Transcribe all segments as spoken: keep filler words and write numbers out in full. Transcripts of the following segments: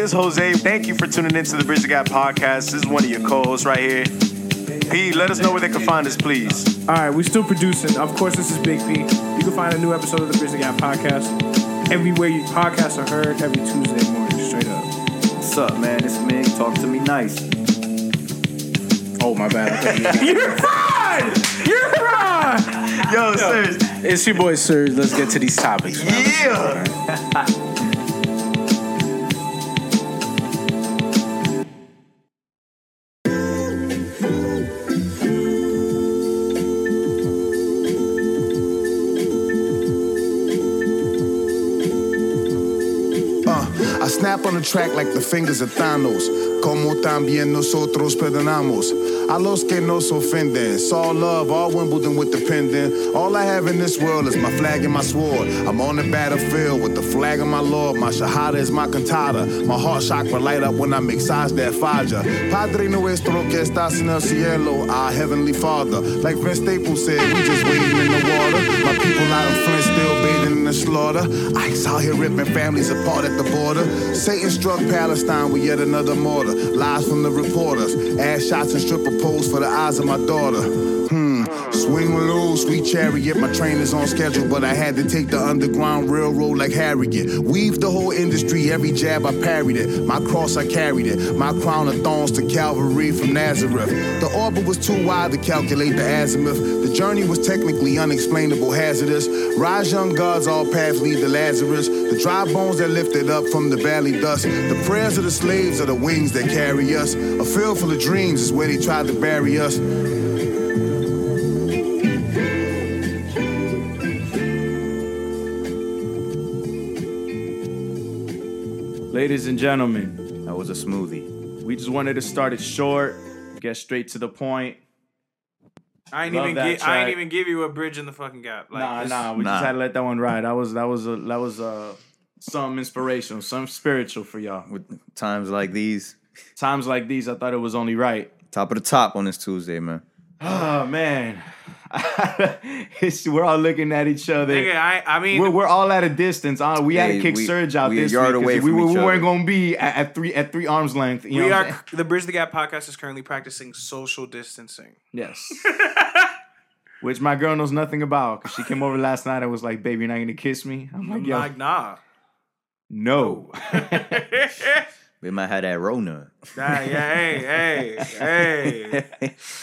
is Jose. Thank you for tuning in to the Bridge the Gap podcast. This is one of your co-hosts right here. P, let us know where they can find us, please. All right, we're still producing. Of course, this is Big P. You can find a new episode of the Bridge the Gap podcast everywhere your podcasts are heard every Tuesday morning, straight up. What's up, man? It's Mig. Talk to me nice. Oh, my bad. You're fine! You're fine! Yo, Serge. It's your boy, Serge. Let's get to these topics. Yeah! Snap on the track like the fingers of Thanos. Como también nosotros perdonamos a los que nos ofenden. It's all love, all Wimbledon with the pendant. All I have in this world is my flag and my sword. I'm on the battlefield with the flag of my Lord. My shahada is my cantata. My heart chakra light up when I massage that faja. Padre nuestro que estás en el cielo, our heavenly father. Like Vince Staples said, we just waiting in the water. My people out in Flint still bathing in the slaughter. Ice out here ripping families apart at the border. Satan struck Palestine with yet another mortar. Lies from the reporters. Ass shots and stripper poles for the eyes of my daughter. Hmm. Swing low, sweet chariot. My train is on schedule, but I had to take the underground railroad like Harriet. Weave the whole industry. Every jab I parried it. My cross I carried it. My crown of thorns to Calvary from Nazareth. The orbit was too wide to calculate the azimuth. The journey was technically unexplainable, hazardous. Rise, young gods, all paths lead to Lazarus. The dry bones that lifted up from the valley dust. The prayers of the slaves are the wings that carry us. A field full of dreams is where they tried to bury us. Ladies and gentlemen, that was a smoothie. We just wanted to start it short, get straight to the point. I ain't Love even give, I ain't even give you a bridge in the fucking gap. Like, nah, nah, we nah. just had to let that one ride. That was that was a, that was a, some inspirational, some spiritual for y'all. With times like these, times like these, I thought it was only right. Top of the top on this Tuesday, man. Oh man, it's, we're all looking at each other. Nigga, I, I mean, we're, we're all at a distance. Uh, we hey, had to kick we, Surge out we this yard away from we, we, each we weren't other. Gonna be at, at three at three arms length. You we know are the Bridge the Gap podcast is currently practicing social distancing. Yes. Which my girl knows nothing about because she came over last night and was like, "Baby, you're not gonna kiss me." I'm like, "Yo, I'm like, nah, no." We might have that Rona. Nah, yeah, hey, hey, hey.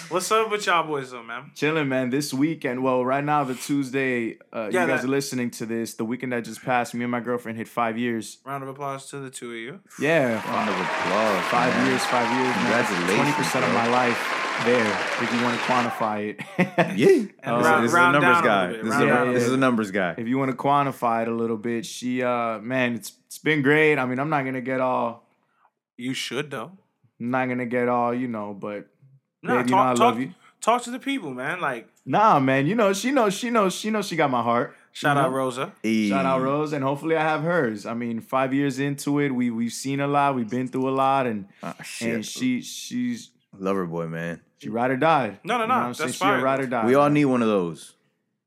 What's up with y'all boys, though, man? Chilling, man. This weekend, well, right now, the Tuesday, uh, yeah, you guys that. are listening to this. The weekend that just passed, me and my girlfriend hit five years. Round of applause to the two of you. Yeah. Round of applause. Five man. years, five years. Congratulations. twenty percent bro. of my life. There, if you want to quantify it. Yeah. Uh, round, this is a numbers guy. A this, is a, yeah, this is a numbers guy. If you want to quantify it a little bit, she, uh, man, it's it's been great. I mean, I'm not going to get all... You should, though. I'm not going to get all, you know, but... No, babe, talk, you know I talk, love you. Talk to the people, man. Like, Nah, man, you know, she knows, she knows, she knows she got my heart. Shout out know? Rosa. E. Shout out Rosa, and hopefully I have hers. I mean, five years into it, we, we've seen a lot, we've been through a lot, and, oh, and she she's... Love her boy, man. She ride or die. No, no, no. You know That's fine. She ride or die. We all need one of those.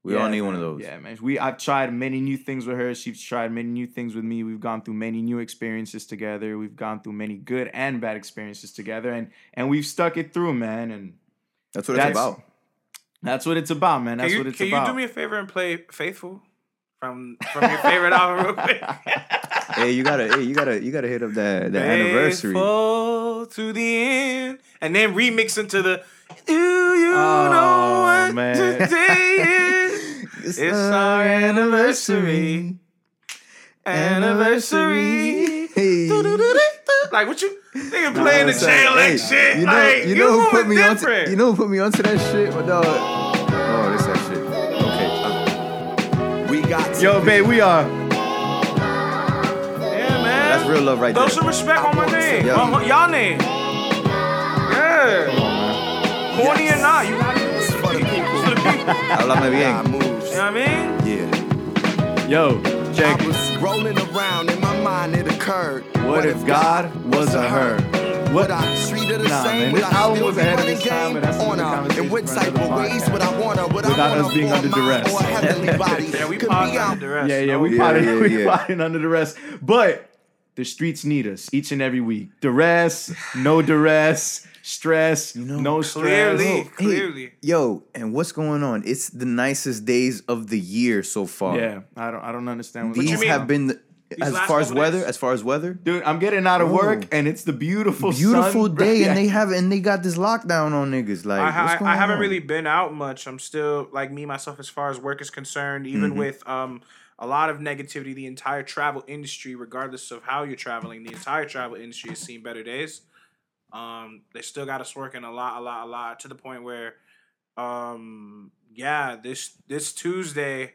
We yeah, all need man. one of those. Yeah, man. We I've tried many new things with her. She's tried many new things with me. We've gone through many new experiences together. We've gone through many good and bad experiences together, and and we've stuck it through, man. And that's what that's, it's about. That's what it's about, man. That's you, what it's can about. Can you do me a favor and play "Faithful" from from your favorite album, real quick? Hey, you gotta, hey, you gotta, you gotta hit up that that anniversary. Faithful to the end. And then remix into the Do you oh, know what man. today is? It's, it's our anniversary. Anniversary. Hey. Like what you nigga nah, playing the Jay hey, Electronica shit. You know, like, you know who put me different. onto you know who put me onto that shit? My dog. Oh, this that shit. Okay. We got Yo, babe, we are. Yeah, man. That's real love right Throw there. Throw some respect on my name. On y'all name. Corny yes. or not, you gotta do this for the people. For the people. Háblame bien. You know what I mean? Yeah. Yo, check it. I was rolling around in my mind, it occurred. What, what if God was a her? What I treated the nah, same, man, this album was ahead of its time, but that's the conversation for another podcast. What I wanna, what Without I us being under duress. yeah, we potted under duress. Yeah, yeah, we potted under duress. But... The streets need us each and every week. Duress, no duress, stress, you know, no clearly, stress. Clearly, clearly. Hey, yo, and what's going on? It's the nicest days of the year so far. Yeah, I don't I don't understand. What These what you have mean? been... The, As far as weather, as far as weather, dude, I'm getting out of work and it's the beautiful, beautiful sun, day, and they have and they got this lockdown on niggas. Like, I, what's going I, I haven't on? really been out much. I'm still like me myself as far as work is concerned. Even mm-hmm. with um a lot of negativity, the entire travel industry, regardless of how you're traveling, the entire travel industry has seen better days. Um, they still got us working a lot, a lot, a lot to the point where, um, yeah, this this Tuesday.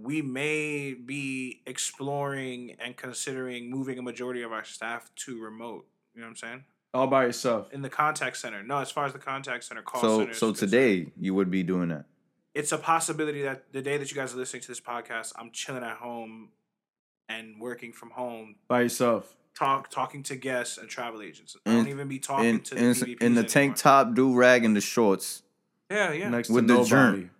We may be exploring and considering moving a majority of our staff to remote. You know what I'm saying? All by yourself. In the contact center. No, as far as the contact center, call so, centers. So today concerned. You would be doing that? It's a possibility that the day that you guys are listening to this podcast, I'm chilling at home and working from home. By yourself. Talk, talking to guests and travel agents. I don't even be talking in, to the P V Ps anymore. In the tank top, do-rag, and the shorts. Yeah, yeah. Next With to the journey.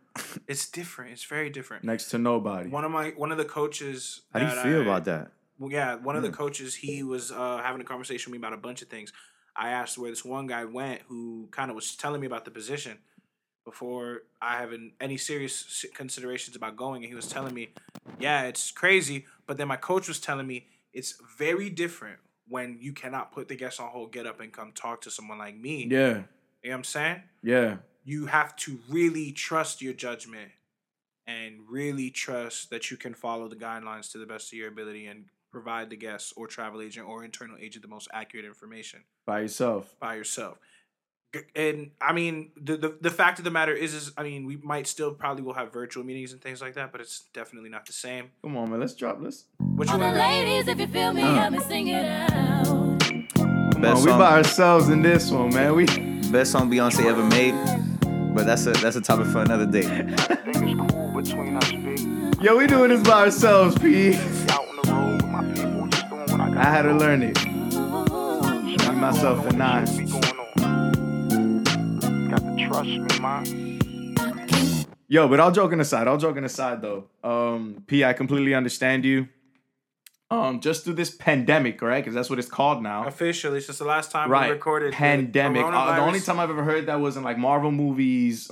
It's different. It's very different. Next to nobody. One of my one of the coaches. How do you feel I, about that? Well, yeah, one mm. of the coaches. He was uh, having a conversation with me about a bunch of things. I asked where this one guy went, who kind of was telling me about the position before I have any serious considerations about going, and he was telling me, "Yeah, it's crazy." But then my coach was telling me it's very different when you cannot put the guests on hold, get up, and come talk to someone like me. Yeah, you know what I'm saying? Yeah. You have to really trust your judgment and really trust that you can follow the guidelines to the best of your ability and provide the guest or travel agent or internal agent the most accurate information. By yourself. By yourself. And, I mean, the, the, the fact of the matter is, is, I mean, we might still probably will have virtual meetings and things like that, but it's definitely not the same. Come on, man. Let's drop this. What you want? Ladies, if you feel me, help me sing it out. Come on, we by ourselves in this one, man. We Best song Beyonce ever made. But that's a that's a topic for another day. I think it's cool between us, P. Yo, we doing this by ourselves, P. Out on the road with my people, just doing what I got. I had to learn it. Me, myself, and I. Got to trust me, man. Yo, but all joking aside, all joking aside though, um, P, I completely understand you. Um, just through this pandemic, right? Because that's what it's called now. Officially, since the last time right. we recorded pandemic. The, uh, the only time I've ever heard that was in like Marvel movies,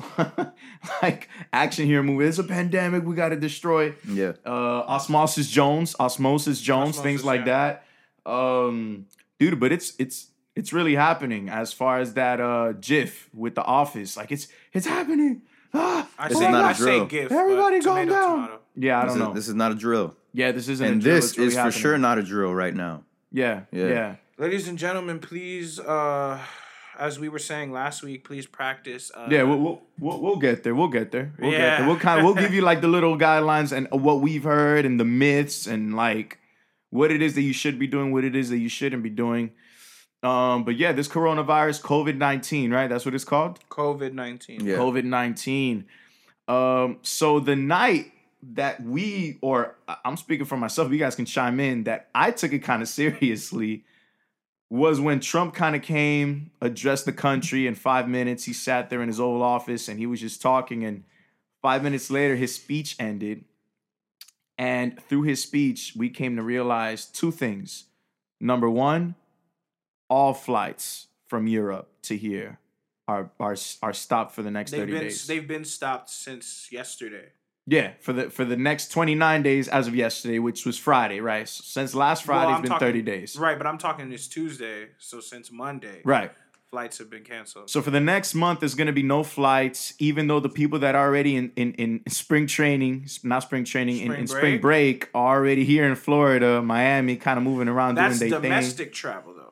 like action hero movies. It's a pandemic. We got to destroy. Yeah. Uh, Osmosis Jones, Osmosis Jones, Osmosis, things like yeah. that. Um, dude, but it's it's it's really happening as far as that uh, GIF with The Office. Like it's it's happening. Ah, I, say, I say GIF. Everybody going down. Tomato. Yeah, I don't this know. Is, this is not a drill. Yeah, this isn't and a drill. And this really is for happening. Sure not a drill right now. Yeah, yeah. yeah. Ladies and gentlemen, please, uh, as we were saying last week, please practice. Uh, yeah, we'll, we'll we'll we'll get there. We'll get there. We'll yeah. get there. We'll kind of, we'll give you like the little guidelines and what we've heard and the myths and like what it is that you should be doing, what it is that you shouldn't be doing. Um, but yeah, this coronavirus, COVID nineteen, right? That's what it's called? COVID nineteen. Yeah. COVID nineteen. Um, so the night that we, or I'm speaking for myself, you guys can chime in, that I took it kind of seriously was when Trump kind of came, addressed the country in five minutes. He sat there in his Oval Office and he was just talking. And five minutes later, his speech ended. And through his speech, we came to realize two things. Number one, all flights from Europe to here are are, are stopped for the next they've thirty been, days. They've been stopped since yesterday. Yeah, for the for the next twenty-nine days as of yesterday, which was Friday, right? So since last Friday, well, it's been talking, thirty days. Right, but I'm talking this Tuesday, so since Monday, right, flights have been canceled. So for the next month, there's going to be no flights, even though the people that are already in, in, in spring training, not spring training, spring in, in spring break, are already here in Florida, Miami, kind of moving around That's doing their thing. That's domestic travel, though.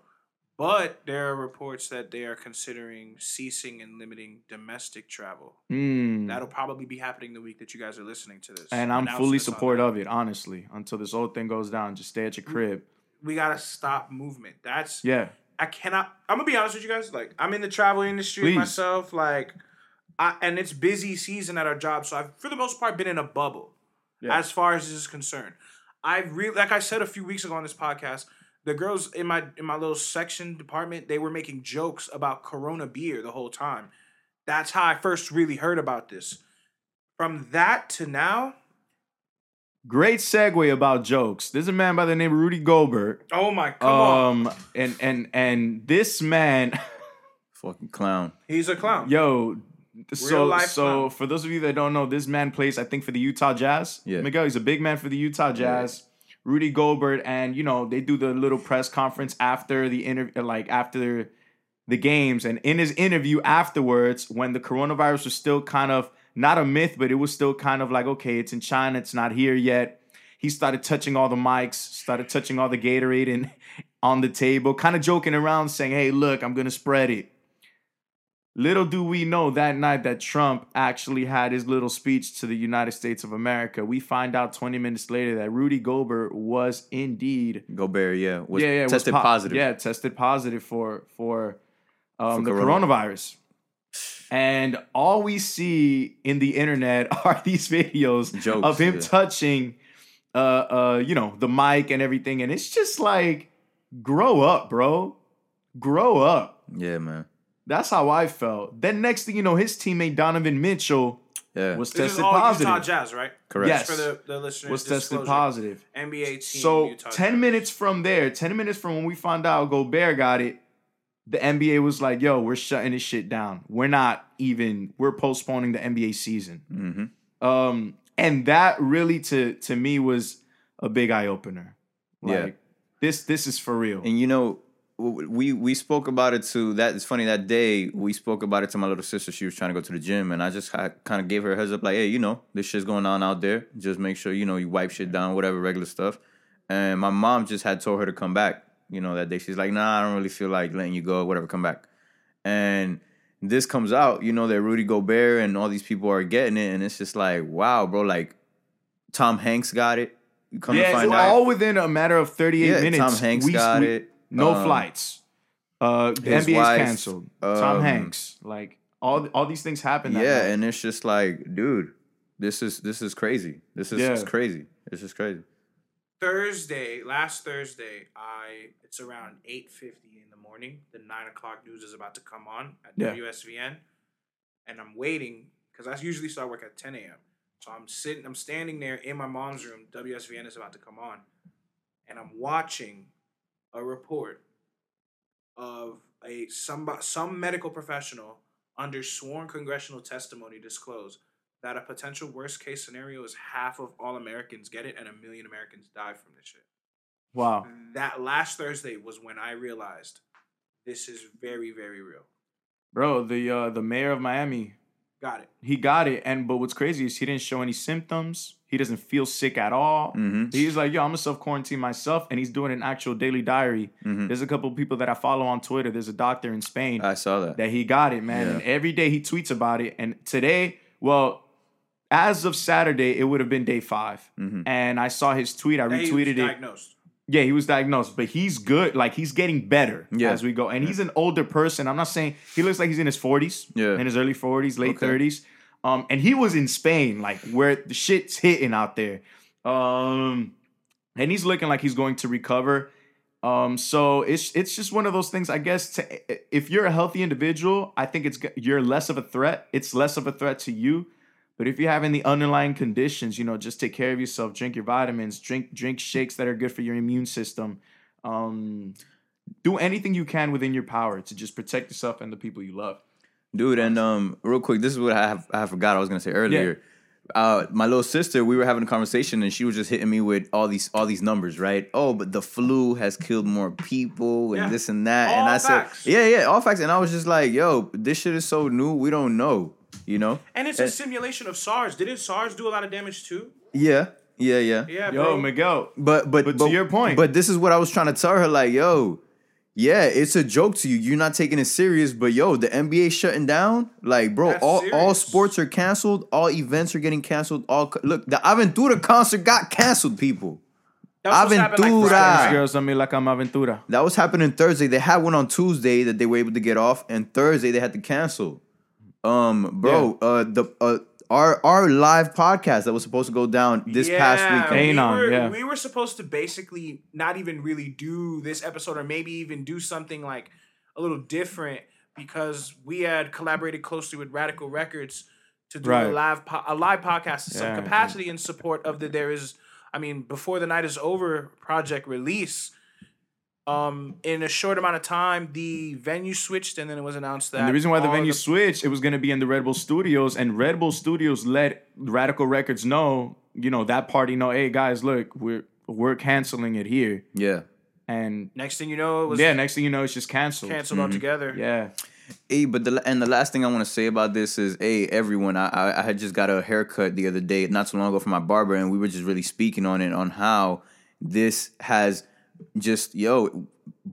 But there are reports that they are considering ceasing and limiting domestic travel. Mm. That'll probably be happening the week that you guys are listening to this. And I'm fully supportive of it, honestly. Until this whole thing goes down, just stay at your crib. We gotta stop movement. That's yeah. I cannot. I'm gonna be honest with you guys. Like, I'm in the travel industry Please. myself. Like, I and it's busy season at our job, so I've for the most part been in a bubble yeah. as far as this is concerned. I really, like I said a few weeks ago on this podcast. The girls in my in my little section department, they were making jokes about Corona beer the whole time. That's how I first really heard about this. From that to now, Great segue about jokes. There's a man by the name of Rudy Gobert. Oh my god. Um, and and and this man, fucking clown. He's a clown. Yo, so Real so clown. For those of you that don't know, this man plays, I think, for the Utah Jazz. Yeah. Miguel, he's a big man for the Utah Jazz. Yeah. Rudy Gobert, and you know they do the little press conference after the interview, like after the games, and in his interview afterwards, when the coronavirus was still kind of. Not a myth, but it was still kind of like, okay, it's in China. It's not here yet. He started touching all the mics, started touching all the Gatorade and on the table, kind of joking around saying, hey, look, I'm going to spread it. Little do we know that night that Trump actually had his little speech to the United States of America. We find out twenty minutes later that Rudy Gobert was indeed. Gobert, yeah. Was yeah, yeah. Tested was po- positive. Yeah, tested positive for, for, um, for the corona. coronavirus. And all we see in the internet are these videos Jokes, of him yeah. touching, uh, uh, you know, the mic and everything. And it's just like, grow up, bro. Grow up. Yeah, man. That's how I felt. Then next thing you know, his teammate Donovan Mitchell yeah. was tested this is all positive. Utah Jazz, right? Correct. Yes. For the, the listeners, was tested positive. N B A team. So Utah ten Jazz. minutes from there, ten minutes from when we found out Gobert got it. The N B A was like, yo, we're shutting this shit down. We're not even, we're postponing the N B A season. Mm-hmm. Um, and that really, to to me, was a big eye-opener. Like, yeah. this this is for real. And, you know, we we spoke about it to, that. It's funny, that day, we spoke about it to my little sister. She was trying to go to the gym, and I just kind of gave her a heads up, like, hey, you know, this shit's going on out there. Just make sure, you know, you wipe shit down, whatever, regular stuff. And my mom just had told her to come back. You know, that day she's like, nah, I don't really feel like letting you go, whatever, come back. And this comes out, you know, that Rudy Gobert and all these people are getting it. And it's just like, wow, bro, like Tom Hanks got it. You come yeah, to find it's out. All within a matter of thirty-eight yeah, minutes. Tom Hanks we, got we, it. No um, flights. Uh, the N B A's wife, canceled. Um, Tom Hanks. Like all all these things happen. That yeah, night. And it's just like, dude, this is this is crazy. This is yeah. it's crazy. This is crazy. Thursday, last Thursday, I it's around eight fifty in the morning. The nine o'clock news is about to come on at yeah. W S V N. And I'm waiting, because I usually start work at ten a.m. So I'm sitting, I'm standing there in my mom's room. W S V N is about to come on. And I'm watching a report of a some, some medical professional under sworn congressional testimony disclose that a potential worst-case scenario is half of all Americans get it and a million Americans die from this shit. Wow. That last Thursday was when I realized this is very, very real. Bro, the uh, the mayor of Miami... Got it. He got it, and but what's crazy is he didn't show any symptoms. He doesn't feel sick at all. Mm-hmm. He's like, yo, I'm going to self-quarantine myself, and he's doing an actual daily diary. Mm-hmm. There's a couple of people that I follow on Twitter. There's a doctor in Spain. I saw that. That he got it, man. Yeah. And every day he tweets about it, and today, well... As of Saturday, it would have been day five. Mm-hmm. And I saw his tweet. I retweeted it. He was diagnosed. It. Yeah, he was diagnosed. But he's good. Like, he's getting better yeah. as we go. And yeah. he's an older person. I'm not saying... He looks like he's in his forties. Yeah. In his early forties, late okay. thirties. Um, and he was in Spain, like, where the shit's hitting out there. Um, and he's looking like he's going to recover. Um, so it's it's just one of those things, I guess, to, if you're a healthy individual, I think it's you're less of a threat. It's less of a threat to you. But if you're having the underlying conditions, you know, just take care of yourself. Drink your vitamins. Drink drink shakes that are good for your immune system. Um, do anything you can within your power to just protect yourself and the people you love. Dude, and um, real quick, this is what I have, I forgot I was going to say earlier. Yeah. Uh, my little sister, we were having a conversation, and she was just hitting me with all these all these numbers, right? Oh, but the flu has killed more people and yeah. this and that. All and I facts. said, yeah, yeah, all facts. And I was just like, yo, this shit is so new. We don't know. You know, and it's a simulation of SARS. Didn't SARS do a lot of damage too? Yeah, yeah, yeah. Yeah, yo, bro. Miguel. But, but but but to your point. But this is what I was trying to tell her. Like, yo, yeah, it's a joke to you. You're not taking it serious. But yo, the N B A shutting down. Like, bro, That's all serious. all sports are canceled. All events are getting canceled. All look, the Aventura concert got canceled. People. Aventura. Like girls on me like I'm Aventura. That was happening Thursday. They had one on Tuesday that they were able to get off, and Thursday they had to cancel. Um, bro, yeah. uh, the uh, our our live podcast that was supposed to go down this yeah, past weekend. We were, yeah. we were supposed to basically not even really do this episode, or maybe even do something like a little different, because we had collaborated closely with Radical Records to do right. a live po- a live podcast in yeah, some capacity yeah. in support of the There Is I mean, Before the Night is Over project release. Um, in a short amount of time, the venue switched, and then it was announced that... And the reason why the venue the- switched, it was going to be in the Red Bull Studios, and Red Bull Studios let Radical Records know, you know, that party know, hey, guys, look, we're we're canceling it here. Yeah. And... Next thing you know, it was... Yeah, like, next thing you know, it's just canceled. Canceled mm-hmm. altogether. Yeah. Hey, but the and the last thing I want to say about this is, hey, everyone, I, I, I had just got a haircut the other day, not so long ago, from my barber, and we were just really speaking on it, on how this has... Just yo,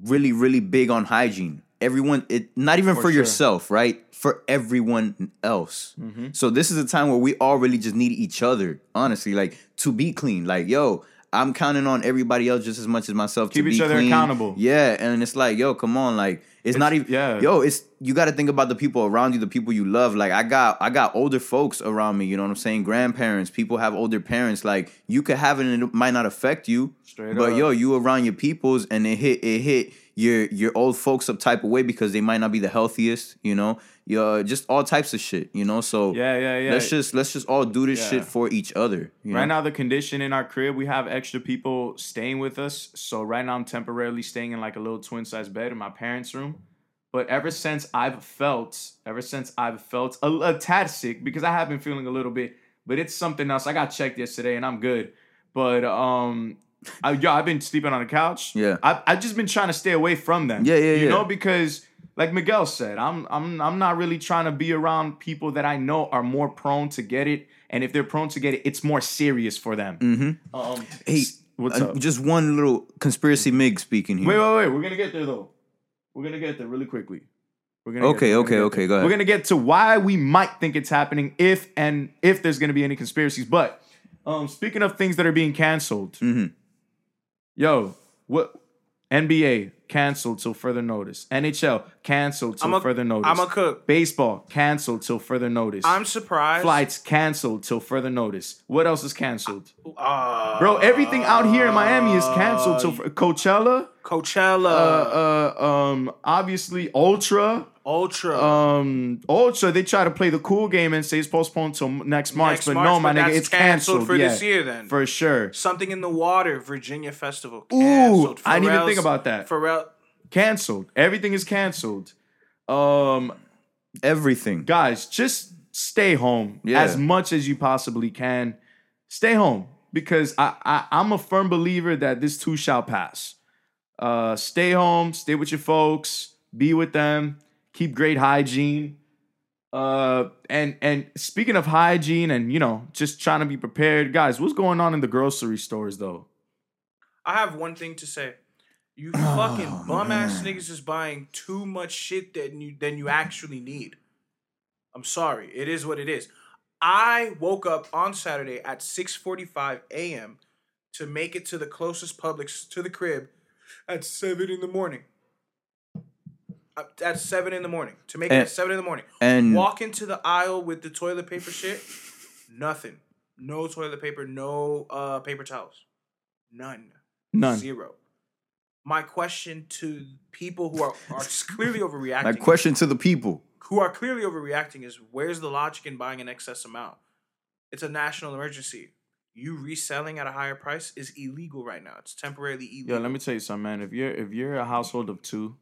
really, really big on hygiene. Everyone, it not even for, for sure. yourself, right? For everyone else. Mm-hmm. So this is a time where we all really just need each other. Honestly, like to be clean. Like yo, I'm counting on everybody else just as much as myself. Keep to be each other clean. accountable. Yeah, and it's like yo, come on, like it's, it's not even. Yeah. Yo, it's you got to think about the people around you, the people you love. Like I got, I got older folks around me. You know what I'm saying? Grandparents, people have older parents. Like you could have it, and it might not affect you. Straight but up. yo, you around your peoples, and it hit it hit your your old folks up type of way because they might not be the healthiest, you know. Yeah, just all types of shit, you know. So yeah, yeah, yeah. Let's just let's just all do this yeah. shit for each other. You right know? Now, the condition in our crib, we have extra people staying with us. So right now, I'm temporarily staying in like a little twin size bed in my parents' room. But ever since I've felt, ever since I've felt a, a tad sick because I have been feeling a little bit, but it's something else. I got checked yesterday and I'm good, but um. I, yo, I've been sleeping on the couch. Yeah, I've I just been trying to stay away from them. Yeah, yeah, you yeah. know, because like Miguel said, I'm I'm I'm not really trying to be around people that I know are more prone to get it, and if they're prone to get it, it's more serious for them. Mm-hmm. Um, hey, what's uh, up? Just one little conspiracy mig speaking here. Wait, wait, wait. We're gonna get there though. We're gonna get there really quickly. We're gonna okay, okay, gonna okay. Go ahead. We're gonna get to why we might think it's happening, if and if there's gonna be any conspiracies. But um, speaking of things that are being canceled. Mm-hmm. Yo, what? N B A canceled till further notice. N H L canceled till a, further notice. I'm a cook. Baseball canceled till further notice. I'm surprised. Flights canceled till further notice. What else is canceled? Uh, Bro, everything out here in Miami is canceled till fr- Coachella. Coachella. Uh, uh, um, obviously Ultra. Ultra. Um, Ultra. They try to play the cool game and say it's postponed till next March, next but March, no, my nigga, it's canceled, canceled for yeah, this year. Then for sure. Something in the Water, Virginia Festival. Canceled. Ooh, Pharrell's, I didn't even think about that. Pharrell canceled. Everything is canceled. Um, everything. Guys, just stay home yeah. as much as you possibly can. Stay home because I, I I'm a firm believer that this too shall pass. Uh, stay home. Stay with your folks. Be with them. Keep great hygiene. Uh, and and speaking of hygiene and, you know, just trying to be prepared. Guys, what's going on in the grocery stores, though? I have one thing to say. You oh, fucking bum-ass niggas is buying too much shit that you, than you actually need. I'm sorry. It is what it is. I woke up on Saturday at six forty-five a.m. to make it to the closest Publix to the crib at seven in the morning. At seven in the morning to make it and, at seven in the morning. And walk into the aisle with the toilet paper shit. Nothing. No toilet paper. No uh, paper towels. None. None. Zero. My question to people who are, are clearly overreacting. My question to the people who are clearly overreacting is: where's the logic in buying an excess amount? It's a national emergency. You reselling at a higher price is illegal right now. It's temporarily illegal. Yo, let me tell you something, man. If you're if you're a household of two.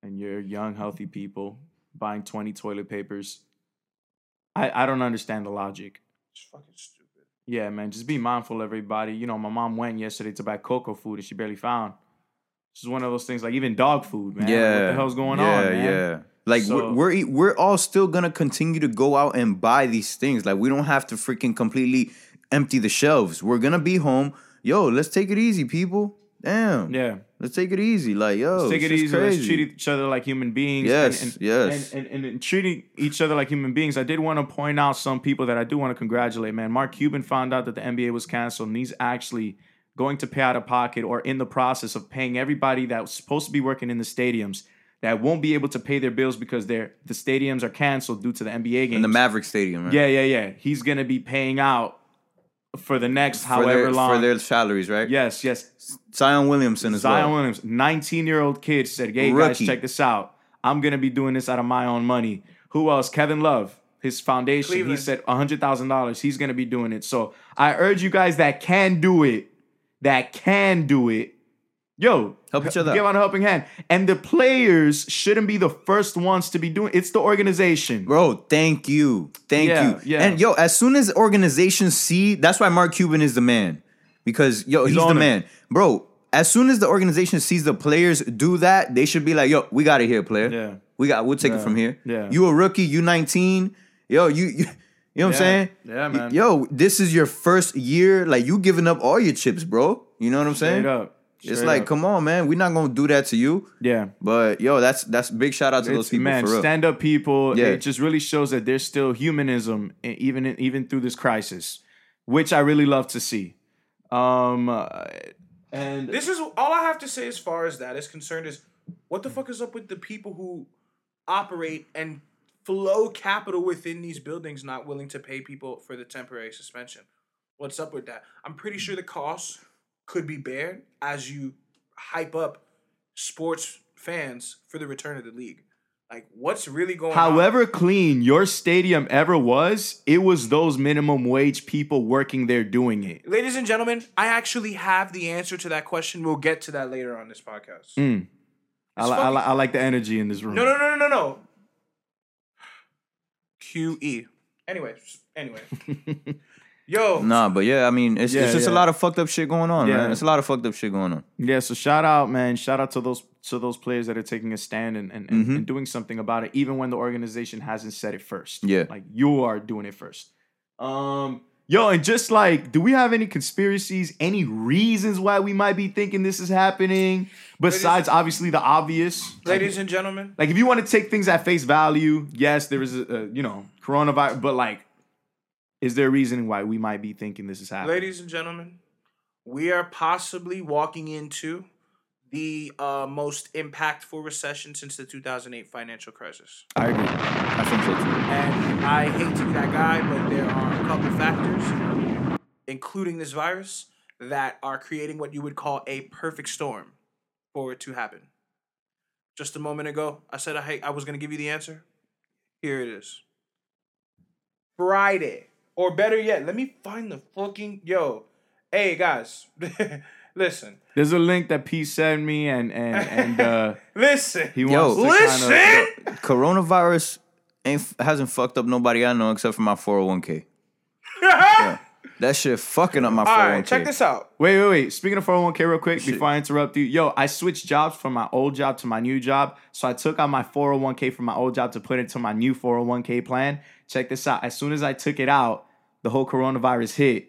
And you're young, healthy people buying twenty toilet papers. I, I don't understand the logic. It's fucking stupid. Yeah, man. Just be mindful, everybody. You know, my mom went yesterday to buy cocoa food and she barely found. This is one of those things, like even dog food, man. Yeah. Like, what the hell's going yeah, on, man? Yeah, yeah. Like, so, we're, we're we're all still going to continue to go out and buy these things. Like, we don't have to freaking completely empty the shelves. We're going to be home. Yo, let's take it easy, people. Damn. Yeah. Let's take it easy. Like, yo, let's take it easy. Crazy. Let's treat each other like human beings. Yes, and, and, yes. And, and, and, and treating each other like human beings, I did want to point out some people that I do want to congratulate, man. Mark Cuban found out that the N B A was canceled, and he's actually going to pay out of pocket or in the process of paying everybody that's supposed to be working in the stadiums that won't be able to pay their bills because they're, the stadiums are canceled due to the N B A games. In the Maverick Stadium, right? Yeah, yeah, yeah. He's going to be paying out for the next for however their, long. For their salaries, right? Yes, yes. Zion Williamson as Zion well. Zion Williamson, nineteen-year-old kid said, hey, Rookie. guys, check this out. I'm going to be doing this out of my own money. Who else? Kevin Love, his foundation. Cleveland. He said one hundred thousand dollars. He's going to be doing it. So I urge you guys that can do it that can do it, yo, help each other. Give out a helping hand. And the players shouldn't be the first ones to be doing it. It's the organization. Bro, thank you. Thank yeah, you. Yeah. And yo, as soon as organizations see, that's why Mark Cuban is the man. Because yo, he's, he's the man. It. Bro, as soon as the organization sees the players do that, they should be like, yo, we got it here, player. Yeah. We got we'll take yeah. it from here. Yeah. You a rookie, you nineteen. Yo, you you, you know what yeah. I'm saying? Yeah, man. Yo, this is your first year. Like, you giving up all your chips, bro. You know what I'm Straight saying? Up. Straight it's like, up. Come on, man. We're not gonna do that to you. Yeah. But yo, that's that's big shout out to it's, those people. Man, for real. Stand up people. Yeah. It just really shows that there's still humanism, even even through this crisis, which I really love to see. Um, uh, and this is all I have to say as far as that is concerned. Is what the fuck is up with the people who operate and flow capital within these buildings, not willing to pay people for the temporary suspension? What's up with that? I'm pretty sure the costs could be bared as you hype up sports fans for the return of the league. Like, what's really going However on? However clean your stadium ever was, it was those minimum wage people working there doing it. Ladies and gentlemen, I actually have the answer to that question. We'll get to that later on this podcast. Mm. I, li- I, li- I like the energy in this room. No, no, no, no, no, no. Q E. Anyway, anyway. Yo. Nah, but yeah, I mean, it's, yeah, it's just yeah. a lot of fucked up shit going on, yeah. man. It's a lot of fucked up shit going on. Yeah, so shout out, man. Shout out to those to those players that are taking a stand and, and, mm-hmm. and doing something about it, even when the organization hasn't said it first. Yeah. Like, you are doing it first. Um, yo, and just like, do we have any conspiracies, any reasons why we might be thinking this is happening? Besides, ladies, obviously, the obvious. Ladies like, and gentlemen. Like, if you want to take things at face value, yes, there is, a, a you know, coronavirus, but like, is there a reason why we might be thinking this is happening? Ladies and gentlemen, we are possibly walking into the uh, most impactful recession since the two thousand eight financial crisis. I agree. I think so too. And I hate to be that guy, but there are a couple factors, including this virus, that are creating what you would call a perfect storm for it to happen. Just a moment ago, I said I, hate, I was going to give you the answer. Here it is. Friday. Or better yet, let me find the fucking... Yo. Hey, guys. Listen. There's a link that P sent me and... and, and uh, listen. He wants yo, to listen. Kinda, yo, coronavirus ain't hasn't fucked up nobody I know except for my four oh one k. Yeah. That shit fucking up my All four oh one k. All right, check this out. Wait, wait, wait. Speaking of four oh one k real quick, shit. Before I interrupt you. Yo, I switched jobs from my old job to my new job. So I took out my four oh one k from my old job to put it to my new four oh one k plan. Check this out. As soon as I took it out, the whole coronavirus hit,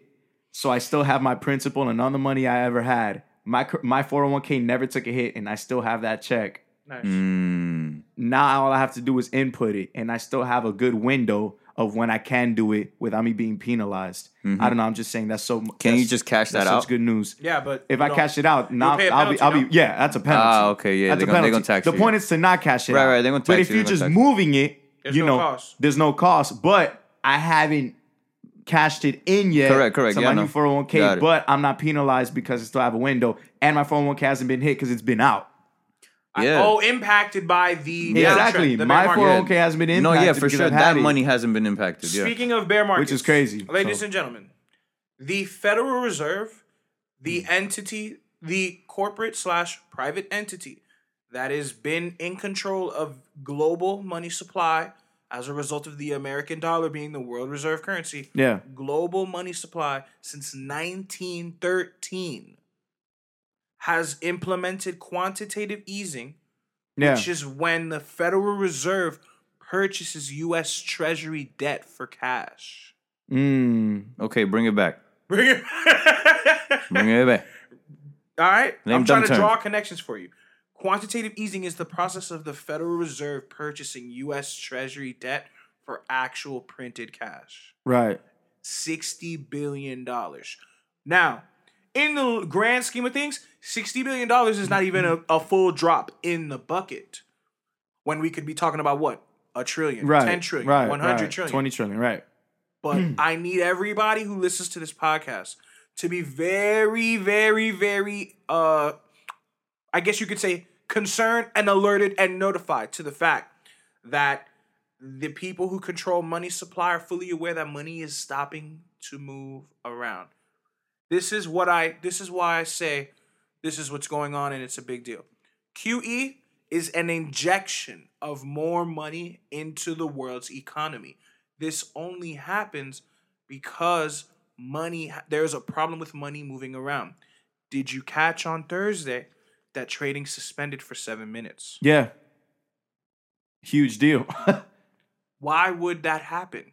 so I still have my principal and all the money I ever had. My my four oh one k never took a hit, and I still have that check. Nice. Mm. Now all I have to do is input it, and I still have a good window of when I can do it without me being penalized. Mm-hmm. I don't know. I'm just saying that's so. Can that's, you just cash that that's out? Such good news. Yeah, but if I cash it out, now I'll, I'll be, I'll be. Yeah, that's a penalty. Ah, okay, yeah, that's they're a gonna, penalty. They're gonna tax the you. point is to not cash it. Right, out. right. They're gonna tax But if you, you're just moving it, there's you no know, cost. there's no cost. But I haven't cashed it in yet. Correct, correct. So yeah, my no. new four oh one k, but I'm not penalized because I still have a window, and my four oh one k hasn't been hit because it's been out. Yeah. I, oh, impacted by the yeah. exactly. The my four oh one k yeah. hasn't been impacted. No, yeah, for sure. That it. money hasn't been impacted. Yeah. Speaking of bear markets, which is crazy, ladies so. and gentlemen, the Federal Reserve, the mm. entity, the corporate slash private entity that has been in control of global money supply. As a result of the American dollar being the world reserve currency, yeah. global money supply since nineteen thirteen has implemented quantitative easing, yeah. which is when the Federal Reserve purchases U S Treasury debt for cash. Mm. Okay, bring it back. Bring it back. Bring it back. All right? Name I'm trying to term. draw connections for you. Quantitative easing is the process of the Federal Reserve purchasing U S Treasury debt for actual printed cash. Right. sixty billion dollars. Now, in the grand scheme of things, sixty billion dollars is not even a, a full drop in the bucket when we could be talking about what? A trillion, right, ten trillion, right, one hundred right, trillion. twenty trillion, right. But I need everybody who listens to this podcast to be very, very, very, uh, I guess you could say, concerned and alerted and notified to the fact that the people who control money supply are fully aware that money is stopping to move around. This is what I. This is why I say this is what's going on, and it's a big deal. Q E is an injection of more money into the world's economy. This only happens because money. There's a problem with money moving around. Did you catch on Thursday that trading suspended for seven minutes? Yeah. Huge deal. Why would that happen?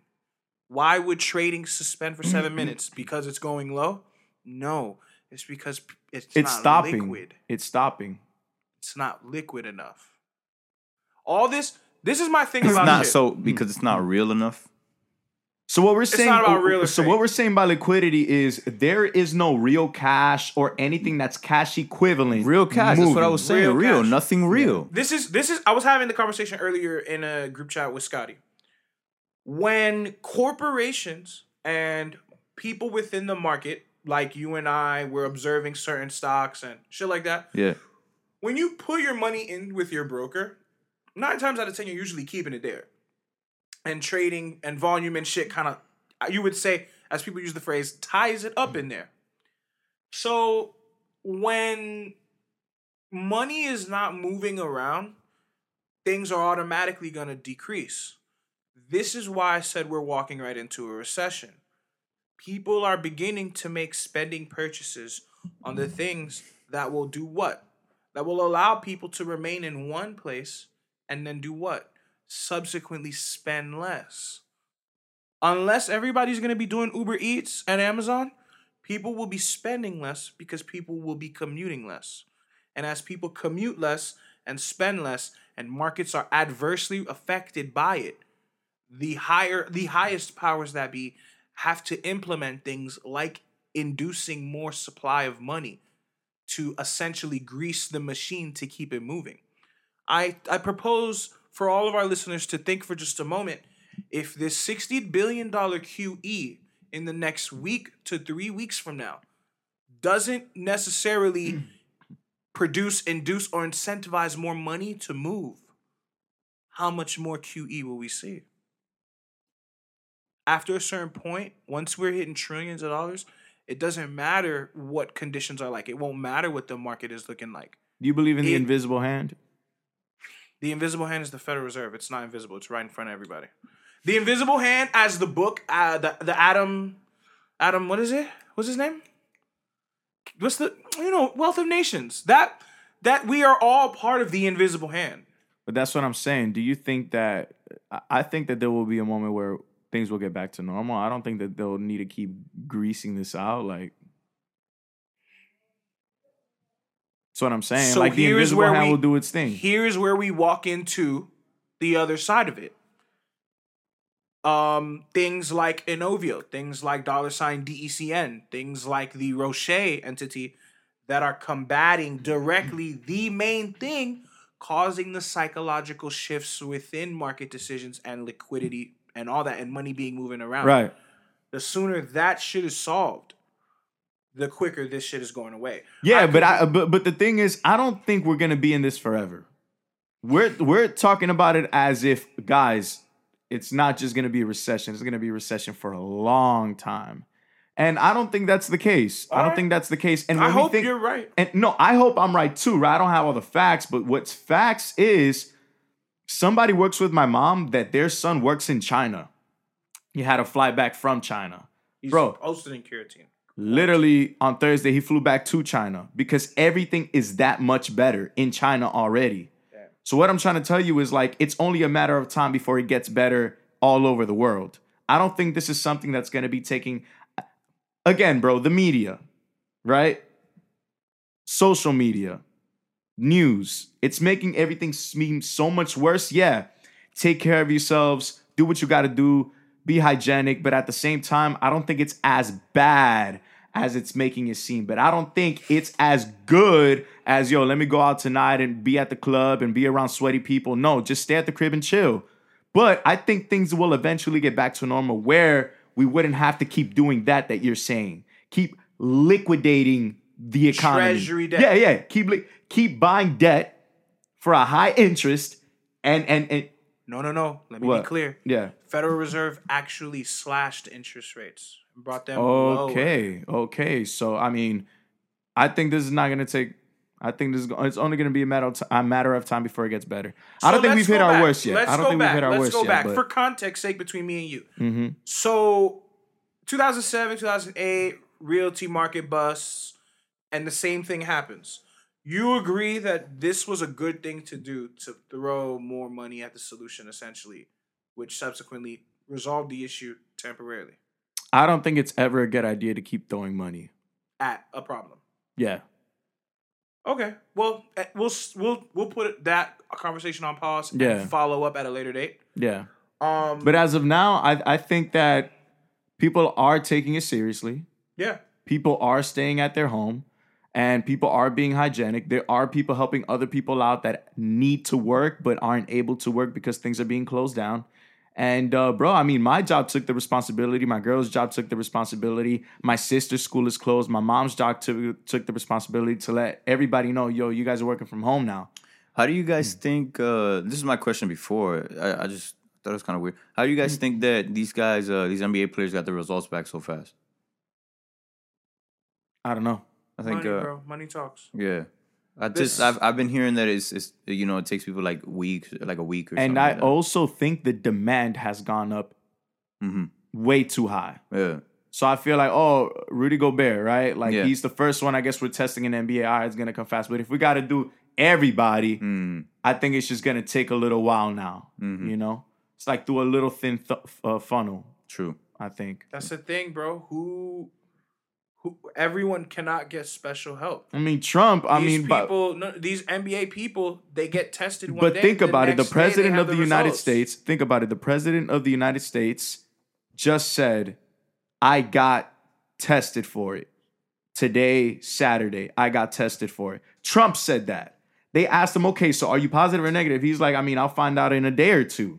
Why would trading suspend for seven minutes? Because it's going low? No. It's because it's, it's not stopping. liquid. It's stopping. It's not liquid enough. All this, this is my thing it's about not, shit. So, because it's not real enough. So what we're it's saying, not about real estate. So what we're saying by liquidity is there is no real cash or anything that's cash equivalent. Real cash. Moving. That's what I was saying. Real, real nothing real. This is this is. I was having the conversation earlier in a group chat with Scotty. When corporations and people within the market, like you and I, were observing certain stocks and shit like that. Yeah. When you put your money in with your broker, nine times out of ten, you're usually keeping it there. And trading and volume and shit kind of, you would say, as people use the phrase, ties it up in there. So when money is not moving around, things are automatically going to decrease. This is why I said we're walking right into a recession. People are beginning to make spending purchases on the things that will do what? That will allow people to remain in one place and then do what? Subsequently spend less. Unless everybody's going to be doing Uber Eats and Amazon, people will be spending less because people will be commuting less. And as people commute less and spend less, and markets are adversely affected by it, the higher, the highest powers that be have to implement things like inducing more supply of money to essentially grease the machine to keep it moving. I, I propose for all of our listeners to think for just a moment, if this sixty billion dollars Q E in the next week to three weeks from now doesn't necessarily produce, induce, or incentivize more money to move, how much more Q E will we see? After a certain point, once we're hitting trillions of dollars, it doesn't matter what conditions are like. It won't matter what the market is looking like. Do you believe in it, the invisible hand? The invisible hand is the Federal Reserve. It's not invisible. It's right in front of everybody. The invisible hand, as the book, uh, the the Adam, Adam, what is it? What's his name? What's the you know Wealth of Nations? That that we are all part of the invisible hand. But that's what I'm saying. Do you think that? I think that there will be a moment where things will get back to normal. I don't think that they'll need to keep greasing this out. Like, that's what I'm saying. So like the invisible hand we, will do its thing. Here is where we walk into the other side of it. Um, things like Inovio, things like dollar sign D E C N, things like the Roche entity that are combating directly the main thing causing the psychological shifts within market decisions and liquidity and all that and money being moving around. Right. The sooner that shit is solved, the quicker this shit is going away. Yeah, I but I but, but the thing is, I don't think we're gonna be in this forever. We're we're talking about it as if, guys, it's not just gonna be a recession. It's gonna be a recession for a long time, and I don't think that's the case. All I don't right. think that's the case. And I hope think, you're right. And no, I hope I'm right too. Right? I don't have all the facts, but what's facts is somebody works with my mom that their son works in China. He had to fly back from China. He's Bro, posted in Keratin. Literally on Thursday, he flew back to China because everything is that much better in China already. Yeah. So what I'm trying to tell you is like it's only a matter of time before it gets better all over the world. I don't think this is something that's going to be taking... Again, bro, the media, right? Social media, news. It's making everything seem so much worse. Yeah, take care of yourselves. Do what you got to do. Be hygienic, but at the same time, I don't think it's as bad as it's making it seem. But I don't think it's as good as, yo, let me go out tonight and be at the club and be around sweaty people. No, just stay at the crib and chill. But I think things will eventually get back to normal where we wouldn't have to keep doing that that you're saying. Keep liquidating the economy. Treasury debt. Yeah, yeah. Keep li- keep buying debt for a high interest and and and No, no, no. Let me what? be clear. Yeah. Federal Reserve actually slashed interest rates. brought them okay, lower. Okay. So, I mean, I think this is not going to take... I think this is, it's only going to be a matter of, t- a matter of time before it gets better. So I don't think we've hit back. our worst yet. Let's I don't think back. we've hit our let's worst yet. Let's go back. But... For context sake, between me and you. Mm-hmm. So, two thousand seven, two thousand eight, realty market busts, and the same thing happens. You agree that this was a good thing to do, to throw more money at the solution, essentially, which subsequently resolved the issue temporarily. I don't think it's ever a good idea to keep throwing money at a problem. Yeah. Okay, well, we'll we'll we'll put that conversation on pause and yeah. follow up at a later date. Yeah. Um, but as of now, I I think that people are taking it seriously. Yeah. People are staying at their home, and people are being hygienic. There are people helping other people out that need to work but aren't able to work because things are being closed down. And, uh, bro, I mean, my job took the responsibility. My girl's job took the responsibility. My sister's school is closed. My mom's job took, took the responsibility to let everybody know, yo, you guys are working from home now. How do you guys mm. think, uh, this is my question before, I, I just thought it was kind of weird. How do you guys mm. think that these guys, uh, these N B A players got their results back so fast? I don't know. I think, Money, uh, bro. Money talks. Yeah. I just, I've I've been hearing that it's, it's you know it takes people like weeks like a week or and something. And I like also think the demand has gone up mm-hmm. way too high. Yeah. So I feel like oh Rudy Gobert right like yeah. he's the first one I guess we're testing in N B A. All right, it's gonna come fast, but if we got to do everybody, mm. I think it's just gonna take a little while now. Mm-hmm. You know, it's like through a little thin th- uh, funnel. True, I think that's the thing, bro. Who. Everyone cannot get special help. I mean, Trump, I these mean... people, but, no, these N B A people, they get tested one but day. But think about it. The president of the, the United States... Think about it. The president of the United States just said, I got tested for it. Today, Saturday, I got tested for it. Trump said that. They asked him, okay, so are you positive or negative? He's like, I mean, I'll find out in a day or two.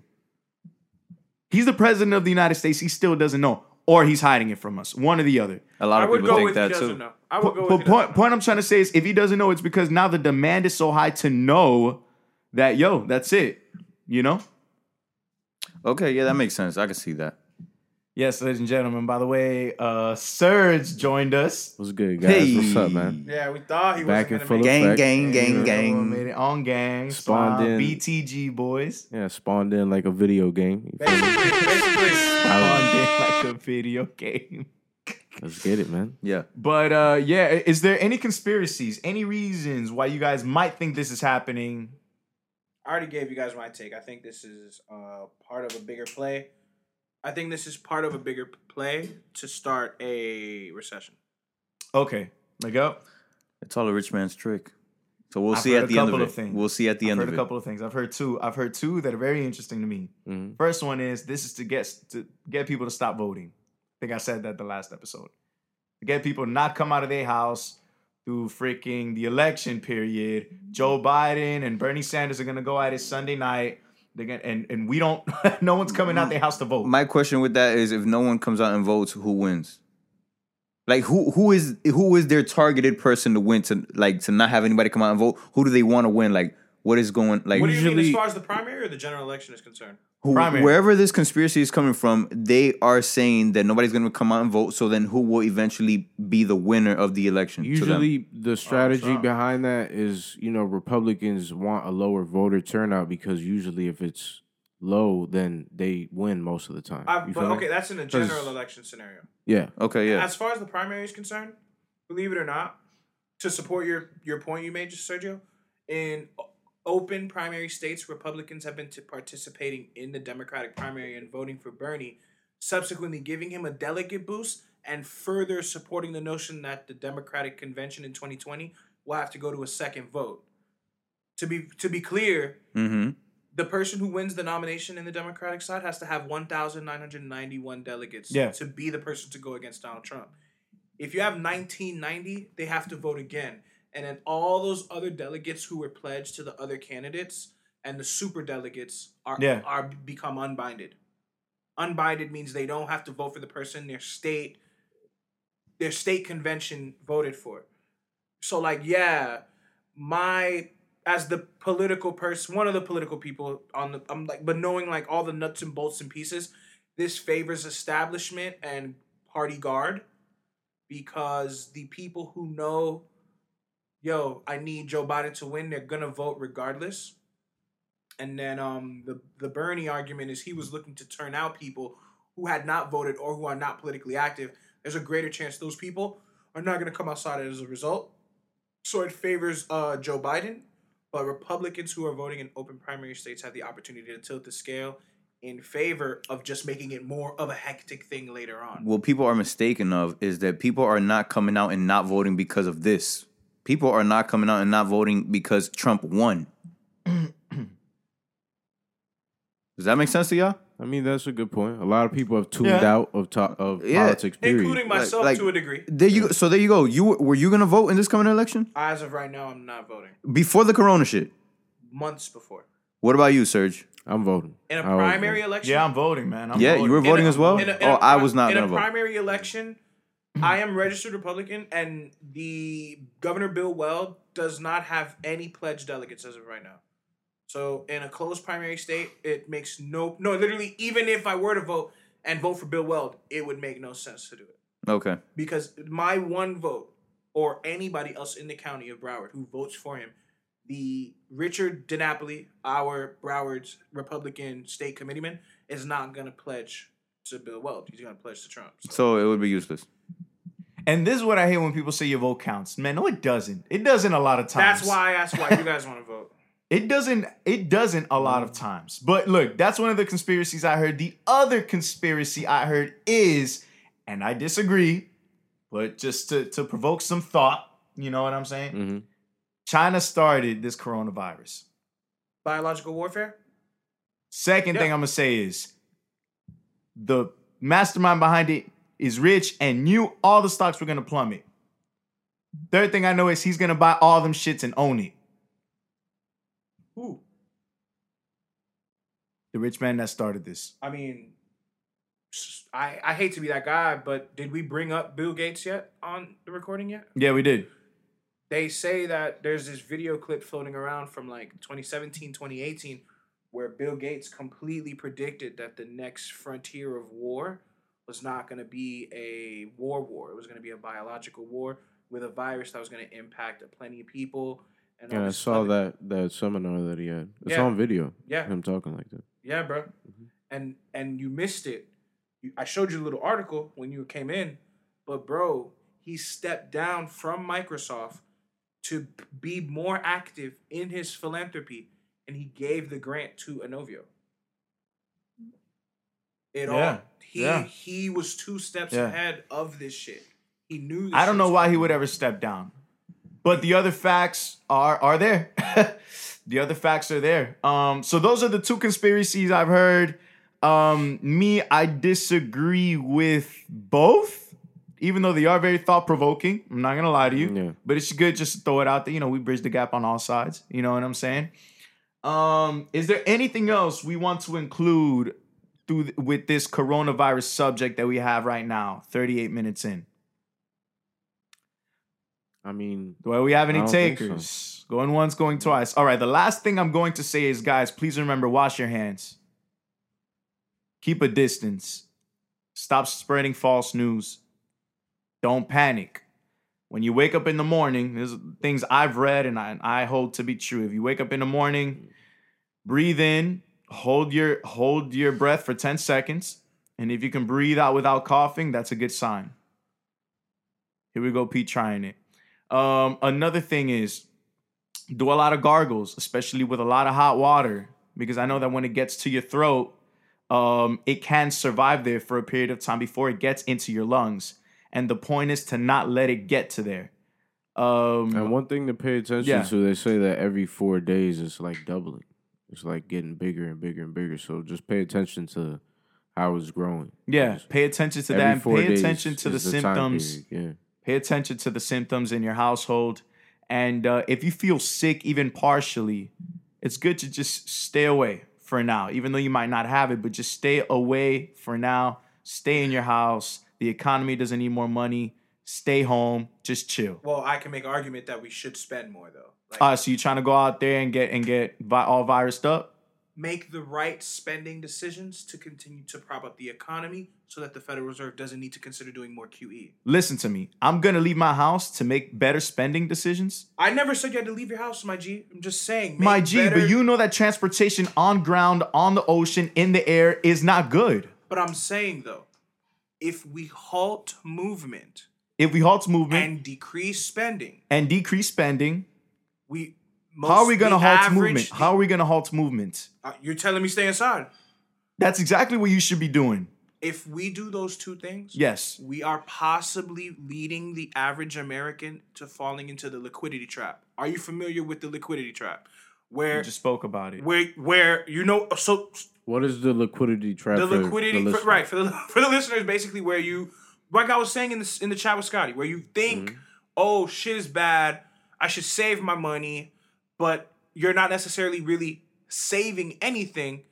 He's the president of the United States. He still doesn't know. Or he's hiding it from us. One or the other. A lot of people think that too. I would go with he doesn't know. But point, point I'm trying to say is if he doesn't know, it's because now the demand is so high to know that, yo, that's it. You know? Okay, yeah, that makes sense. I can see that. Yes, ladies and gentlemen. By the way, uh, Serge joined us. What's good, guys? Hey. What's up, man? Yeah, we thought he was going to make it. Gang, gang, gang, gang. Made it on gang. Spawned in. B T G boys. Yeah, spawned in like a video game. Spawned in like a video game. Let's get it, man. Yeah. But, uh, yeah, is there any conspiracies, any reasons why you guys might think this is happening? I already gave you guys my take. I think this is uh, part of a bigger play. I think this is part of a bigger play to start a recession. Okay, Miguel, it's all a rich man's trick. So we'll I've see at the end of it. Of we'll see at the I've end of it. I've heard a couple of things. I've heard two. I've heard two that are very interesting to me. Mm-hmm. First one is this is to get to get people to stop voting. I think I said that the last episode. To get people to not come out of their house through freaking the election period. Joe Biden and Bernie Sanders are gonna go at it Sunday night. Gonna, and and we don't. No one's coming out their house to vote. My question with that is, if no one comes out and votes, who wins? Like who who is who is their targeted person to win? To like to not have anybody come out and vote. Who do they want to win? Like what is going? Like what do you usually, mean as far as the primary or the general election is concerned? Who, wherever this conspiracy is coming from, they are saying that nobody's going to come out and vote. So then, who will eventually be the winner of the election? Usually, the strategy oh, behind that is, you know, Republicans want a lower voter turnout because usually, if it's low, then they win most of the time. I, but okay, that? that's in a general election scenario. Yeah. Okay. Yeah. As far as the primary is concerned, believe it or not, to support your your point you made, just Sergio, in. Open primary states, Republicans have been t- participating in the Democratic primary and voting for Bernie, subsequently giving him a delegate boost and further supporting the notion that the Democratic convention in twenty twenty will have to go to a second vote. To be to be clear, mm-hmm. the person who wins the nomination in the Democratic side has to have one thousand nine hundred ninety-one delegates yeah. to be the person to go against Donald Trump. If you have nineteen ninety, they have to vote again. And then all those other delegates who were pledged to the other candidates and the super delegates are yeah. are become unbinded. Unbinded means they don't have to vote for the person their state their state convention voted for. So like yeah, my as the political person, one of the political people on the I'm like but knowing like all the nuts and bolts and pieces, this favors establishment and party guard, because the people who know, yo, I need Joe Biden to win, they're going to vote regardless. And then um, the, the Bernie argument is he was looking to turn out people who had not voted or who are not politically active. There's a greater chance those people are not going to come outside as a result. So it favors uh, Joe Biden. But Republicans who are voting in open primary states have the opportunity to tilt the scale in favor of just making it more of a hectic thing later on. What people are mistaken of is that people are not coming out and not voting because of this. People are not coming out and not voting because Trump won. Does that make sense to y'all? I mean, that's a good point. A lot of people have tuned yeah. out of to- of yeah. politics, period. Including myself, like, like, to a degree. There you go. So there you go. You were you going to vote in this coming election? As of right now, I'm not voting. Before the corona shit? Months before. What about you, Serge? I'm voting. In a I primary election? Yeah, I'm voting, man. I'm yeah, voting. You were voting a, as well? In a, in oh, a, I was not going to vote. In a primary election, I am registered Republican, and the Governor Bill Weld does not have any pledged delegates as of right now. So in a closed primary state, it makes no... No, literally, even if I were to vote and vote for Bill Weld, it would make no sense to do it. Okay. Because my one vote, or anybody else in the county of Broward who votes for him, the Richard DiNapoli, our Broward's Republican state committeeman, is not going to pledge to Bill Weld. He's going to pledge to Trump. So. so it would be useless. And this is what I hate when people say your vote counts. Man, no, it doesn't. It doesn't a lot of times. That's why I asked why you guys want to vote. It doesn't it doesn't a lot of times. But look, that's one of the conspiracies I heard. The other conspiracy I heard is, and I disagree, but just to, to provoke some thought, you know what I'm saying? Mm-hmm. China started this coronavirus. Biological warfare? Second yeah. thing I'm going to say is the mastermind behind it is rich and knew all the stocks were going to plummet. Third thing I know is he's going to buy all them shits and own it. Who? The rich man that started this. I mean, I, I hate to be that guy, but did we bring up Bill Gates yet on the recording yet? Yeah, we did. They say that there's this video clip floating around from like twenty seventeen, twenty eighteen, where Bill Gates completely predicted that the next frontier of war was not going to be a war war. It was going to be a biological war with a virus that was going to impact plenty of people. And yeah, I saw that, that seminar that he had. It's yeah. on video. Yeah. Him talking like that. Yeah, bro. Mm-hmm. And and you missed it. You, I showed you a little article when you came in. But, bro, he stepped down from Microsoft to be more active in his philanthropy. And he gave the grant to Inovio. It yeah. all. He, yeah. he was two steps yeah. ahead of this shit. He knew this I don't know why he would ever step down. But the other facts are are there. The other facts are there. Um, so those are the two conspiracies I've heard. Um, me, I disagree with both, even though they are very thought-provoking. I'm not going to lie to you. Yeah. But it's good just to throw it out there. You know, we bridge the gap on all sides. You know what I'm saying? Um, is there anything else we want to include through th- with this coronavirus subject that we have right now, thirty-eight minutes in? I mean, do we have any takers? So. Going once, going twice. All right, the last thing I'm going to say is, guys, please remember, wash your hands. Keep a distance. Stop spreading false news. Don't panic. When you wake up in the morning, there's things I've read and I, I hold to be true. If you wake up in the morning, breathe in, hold your hold your breath for ten seconds. And if you can breathe out without coughing, that's a good sign. Here we go, Pete trying it. Um, another thing is do a lot of gargles, especially with a lot of hot water, because I know that when it gets to your throat, um, it can survive there for a period of time before it gets into your lungs. And the point is to not let it get to there. Um, and one thing to pay attention yeah. to, they say that every four days it's like doubling. It's like getting bigger and bigger and bigger. So just pay attention to how it's growing. Yeah. Just pay attention to that. And pay attention to the, the symptoms. Yeah. Pay attention to the symptoms in your household. And uh, if you feel sick, even partially, it's good to just stay away for now, even though you might not have it, but just stay away for now. Stay in your house. The economy doesn't need more money. Stay home. Just chill. Well, I can make an argument that we should spend more, though. Like, uh, so you're trying to go out there and get and get vi- all virused up? make the right spending decisions to continue to prop up the economy so that the Federal Reserve doesn't need to consider doing more Q E. Listen to me. I'm going to leave my house to make better spending decisions. I never said you had to leave your house, my G. I'm just saying. My G, better... but you know that transportation on ground, on the ocean, in the air is not good. But I'm saying, though, if we halt movement... If we halt movement... And decrease spending... And decrease spending... We... Most How are we going to halt movement? How are we going to halt movement? Uh, you're telling me stay inside. That's exactly what you should be doing. If we do those two things, yes, we are possibly leading the average American to falling into the liquidity trap. Are you familiar with the liquidity trap? Where you just spoke about it. Where where you know so what is the liquidity trap? The liquidity for the for, right for the for the listeners, basically where you, like I was saying in the in the chat with Scotty, where you think, mm-hmm. oh, shit is bad, I should save my money. But you're not necessarily really saving anything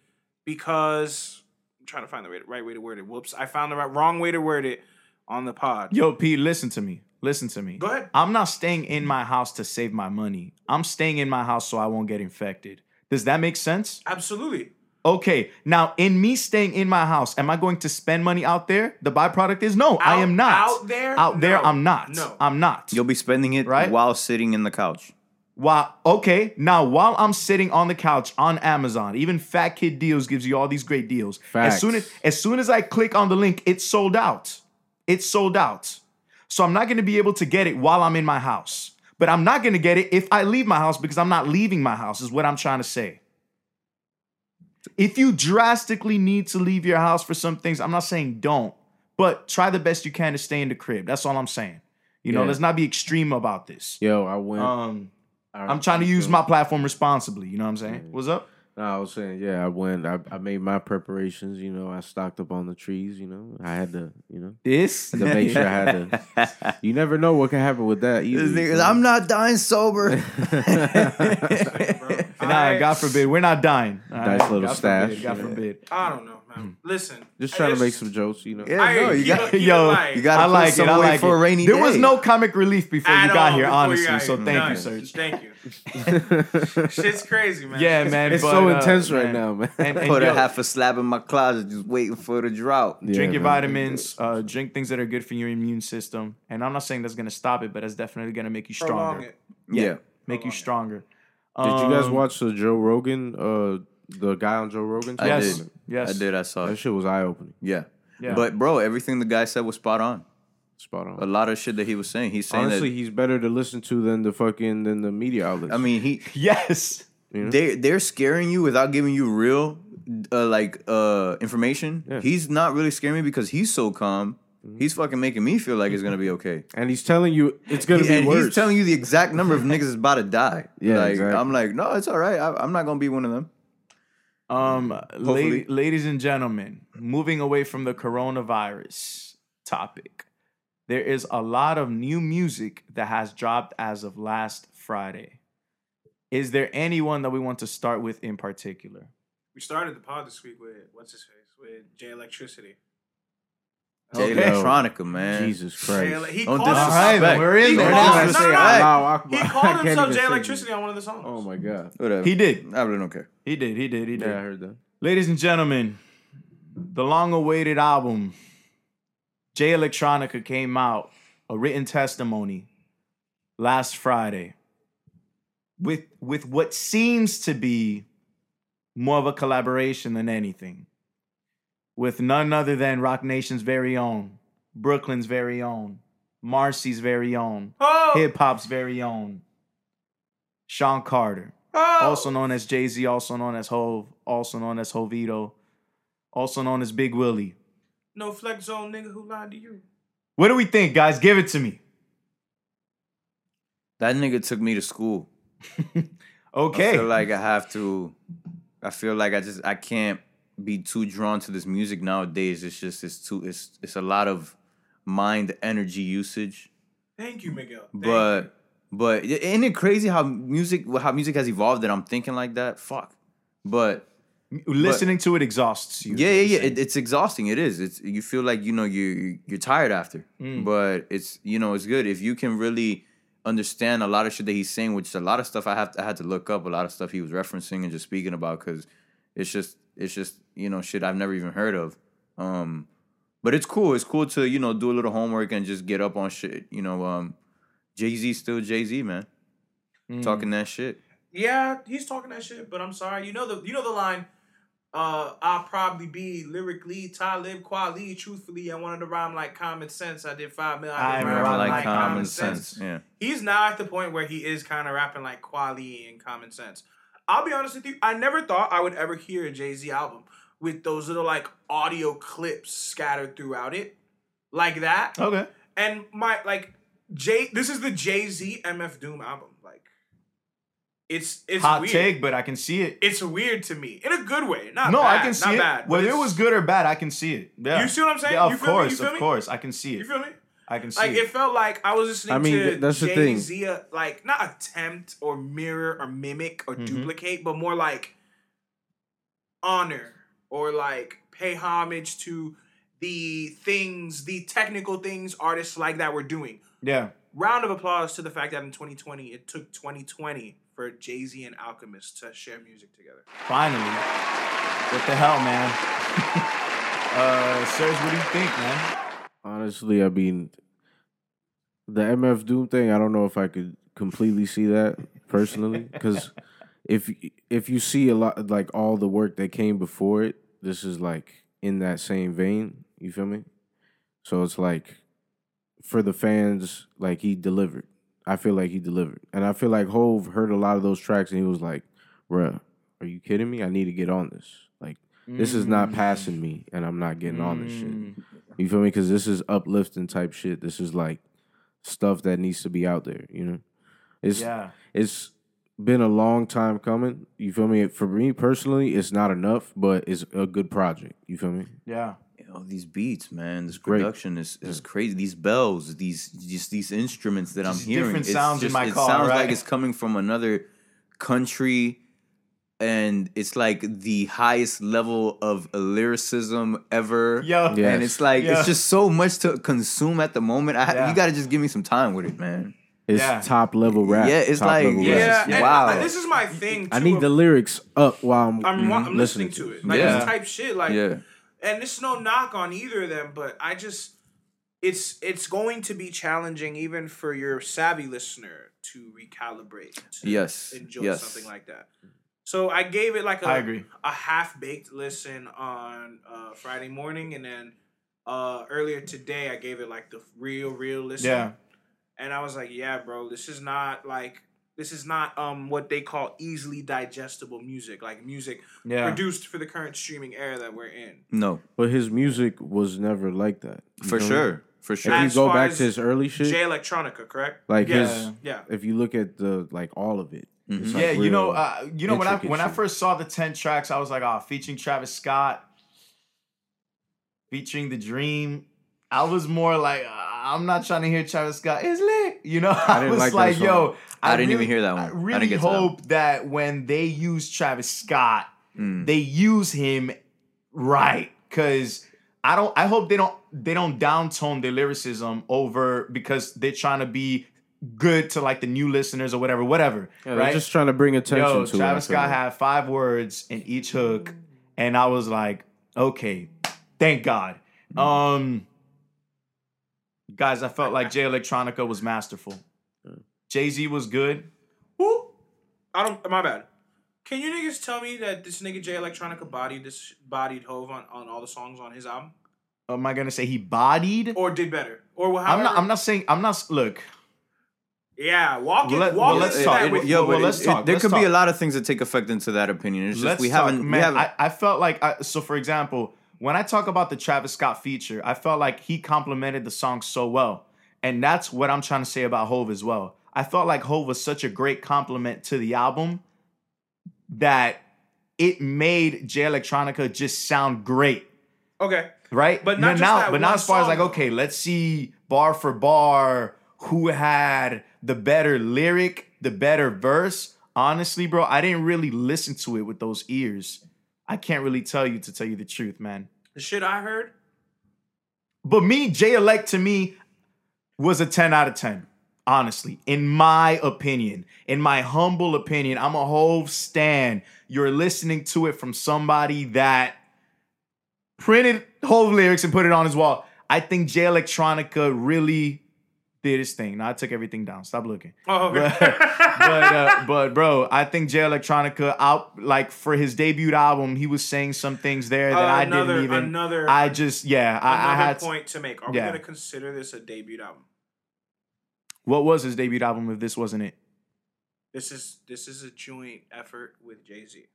because I'm trying to find the right, right way to word it. Whoops. I found the right, wrong way to word it on the pod. Yo, P, listen to me. Listen to me. Go ahead. I'm not staying in my house to save my money. I'm staying in my house so I won't get infected. Does that make sense? Absolutely. Okay. Now, in me staying in my house, am I going to spend money out there? The byproduct is no, out, I am not. Out there? Out there, no. I'm not. No. I'm not. You'll be spending it right? while sitting in the couch. Wow. Okay. Now, while I'm sitting on the couch on Amazon, even Fat Kid Deals gives you all these great deals. Facts. As soon as as soon as I click on the link, it's sold out. It's sold out. So I'm not going to be able to get it while I'm in my house. But I'm not going to get it if I leave my house because I'm not leaving my house is what I'm trying to say. If you drastically need to leave your house for some things, I'm not saying don't, but try the best you can to stay in the crib. That's all I'm saying. You know, yeah. Let's not be extreme about this. Yo, I went... Um, I'm trying to use my platform responsibly. You know what I'm saying? What's up? No, I was saying, yeah, I went. I, I made my preparations. You know, I stocked up on the trees. You know, I had to, you know. This? To make sure I had to. You never know what can happen with that either. Niggas, I'm not dying sober. Nah, God forbid. We're not dying. Nice right. little God stash. Forbid, God forbid. I don't know, man. Listen. Just trying just, to make some jokes, you know. Yeah, I, no, you got to I like put it. I like it. For a rainy there day. Was no comic relief before At you got here, honestly. Got so here. Thank nice. You, Serge. Thank you. Shit's crazy, man. Yeah, man. It's but, so uh, intense right man. Now, man. And, and put yo, a half a slab in my closet just waiting for the drought. Yeah, drink your man. Vitamins. Uh, drink things that are good for your immune system. And I'm not saying that's going to stop it, but that's definitely going to make you stronger. Yeah. Make you stronger. Did you guys watch the Joe Rogan, uh, the guy on Joe Rogan? I yes. did. Yes. I did. I saw that it. That shit was eye-opening. Yeah. yeah. But, bro, everything the guy said was spot on. Spot on. A lot of shit that he was saying. He's saying Honestly, that, he's better to listen to than the fucking, than the media outlets. I mean, he... Yes. You know? They, they're scaring you without giving you real, uh, like, uh, information. Yeah. He's not really scaring me because he's so calm. He's fucking making me feel like it's going to be okay. And he's telling you it's going to be and worse. He's telling you the exact number of niggas is about to die. Yeah, like, exactly. I'm like, no, it's all right. I, I'm not going to be one of them. Um, la- Ladies and gentlemen, moving away from the coronavirus topic, there is a lot of new music that has dropped as of last Friday. Is there anyone that we want to start with in particular? We started the pod this week with, what's his face, with Jay Electricity. Jay okay. Electronica, man. Jesus Christ. He don't disrespect. Right, we're in there. No, no, no. He called himself Jay Electricity on one of the songs. Oh, my God. Whatever. He did. I really don't care. He did. He did. He did. Yeah, I heard that. Ladies and gentlemen, the long-awaited album, Jay Electronica, came out, a written testimony, last Friday with with what seems to be more of a collaboration than anything. With none other than Roc Nation's very own, Brooklyn's very own, Marcy's very own, oh. hip-hop's very own, Sean Carter, oh. also known as Jay-Z, also known as Hov, also known as Jovito, also known as Big Willie. No flex zone nigga who lied to you. What do we think, guys? Give it to me. That nigga took me to school. Okay. I feel like I have to, I feel like I just, I can't. Be too drawn to this music nowadays. It's just it's too it's it's a lot of mind energy usage. Thank you, Miguel. Thank but you. But isn't it crazy how music how music has evolved that I'm thinking like that? Fuck. But listening but, to it exhausts you. Yeah, yeah, yeah. It, it's exhausting. It is. It's you feel like you know you you're tired after. Mm. But it's you know it's good if you can really understand a lot of shit that he's saying, which is a lot of stuff I have to, I had to look up a lot of stuff he was referencing and just speaking about because. It's just, it's just, you know, shit I've never even heard of. Um, but it's cool. It's cool to, you know, do a little homework and just get up on shit. You know, um, Jay-Z still Jay-Z, man. Mm. Talking that shit. Yeah, he's talking that shit, but I'm sorry. You know the you know the line, uh, I'll probably be lyrically Talib Kweli, truthfully, I wanted to rhyme like Common Sense. I did five million. I, I rhyme like, like Common, common sense. sense. Yeah. He's now at the point where he is kind of rapping like Kweli and Common Sense. I'll be honest with you, I never thought I would ever hear a Jay-Z album with those little like audio clips scattered throughout it. Like that. Okay. And my like Jay this is the Jay-Z M F Doom album. Like It's it's hot weird. Take, but I can see it. It's weird to me in a good way. Not no, bad, I can see not it. Bad, Whether it was good or bad, I can see it. Yeah. You see what I'm saying? Yeah, of you feel course, me? You feel of me? course, I can see it. You feel me? I can see like, it. Like it felt like I was listening I mean, to that's Jay-Z, the thing. Like not attempt or mirror or mimic or mm-hmm. duplicate, but more like honor or like pay homage to the things, the technical things artists like that were doing. Yeah. Round of applause to the fact that in twenty twenty, it took twenty twenty. For Jay-Z and Alchemist to share music together. Finally. What the hell, man? uh, Serge, what do you think, man? Honestly, I mean, the M F Doom thing, I don't know if I could completely see that personally. Because if, if you see a lot, like all the work that came before it, this is like in that same vein. You feel me? So it's like, for the fans, like he delivered. I feel like he delivered. And I feel like Hove heard a lot of those tracks and he was like, bruh, are you kidding me? I need to get on this. Like, mm. this is not passing me and I'm not getting mm. on this shit. You feel me? Because this is uplifting type shit. This is like stuff that needs to be out there, you know? It's yeah. It's been a long time coming. You feel me? For me personally, it's not enough, but it's a good project. You feel me? Yeah. Oh, these beats, man! This production is, is crazy. These bells, these just these instruments that just I'm hearing, different sounds just, in my it car. It sounds right? like it's coming from another country, and it's like the highest level of lyricism ever. Yo, yes. and it's like Yo. It's just so much to consume at the moment. I, yeah. You got to just give me some time with it, man. It's yeah. top level rap. Yeah, it's like yeah. yeah. Wow, and this is my thing. Too. I need the lyrics up while I'm, I'm, I'm listening, listening to it. Like yeah. this type shit, like. Yeah. And it's no knock on either of them, but I just, it's it's going to be challenging even for your savvy listener to recalibrate. To yes. Enjoy yes. something like that. So I gave it like a, I agree. a half-baked listen on uh, Friday morning. And then uh, earlier today, I gave it like the real, real listen. Yeah. And I was like, yeah, bro, this is not like, this is not um what they call easily digestible music, like music yeah. produced for the current streaming era that we're in. No. But his music was never like that. For know? sure. For sure. As if you go back to his early shit. Jay Electronica, correct? Like yeah. his yeah. if you look at the like all of it. Mm-hmm. Like yeah, you know, uh, you know when I when shit. I first saw the ten tracks, I was like, oh, featuring Travis Scott, featuring The Dream. I was more like, uh, I'm not trying to hear Travis Scott. It's lit. You know, I, I was like, like yo, I, I didn't really, even hear that one. I really I didn't get hope that, that when they use Travis Scott, mm. they use him right. Cause I don't I hope they don't they don't downtone their lyricism over because they're trying to be good to like the new listeners or whatever, whatever. Yeah, right? They're just trying to bring attention yo, to Travis it, Scott had five words in each hook, and I was like, okay, thank God. Mm. Um Guys, I felt like Jay Electronica was masterful. Jay-Z was good. Who? I don't. My bad. Can you niggas tell me that this nigga Jay Electronica bodied this bodied Hove on, on all the songs on his album? Am I gonna say he bodied or did better or however? I'm not. I'm not saying. I'm not. Look. Yeah, walk it. Well, walk well, let's talk. It, with, yo, well, it, let's talk. It, there let's could talk. be a lot of things that take effect into that opinion. It's just let's we talk, haven't. Man, we haven't. I, I felt like I, so. For example. When I talk about the Travis Scott feature, I felt like he complimented the song so well. And that's what I'm trying to say about Hove as well. I felt like Hove was such a great compliment to the album that it made Jay Electronica just sound great. Okay. Right? But not now, just now, that But now as far song. as like, okay, let's see bar for bar who had the better lyric, the better verse. Honestly, bro, I didn't really listen to it with those ears. I can't really tell you to tell you the truth, man. The shit I heard? But me, Jay Elect to me was a ten out of ten. honestly, in my opinion, in my humble opinion, I'm a Hove stan. You're listening to it from somebody that printed Hove lyrics and put it on his wall. I think Jay Electronica really did his thing. Now, I took everything down. Stop looking. Oh, okay. But, but, uh, but, bro, I think Jay Electronica, out, like, for his debut album, he was saying some things there that uh, I another, didn't even... Another... I just, yeah. Another I, I had point to, to make. Are yeah. we going to consider this a debut album? What was his debut album if this wasn't it? This is this is a joint effort with Jay-Z.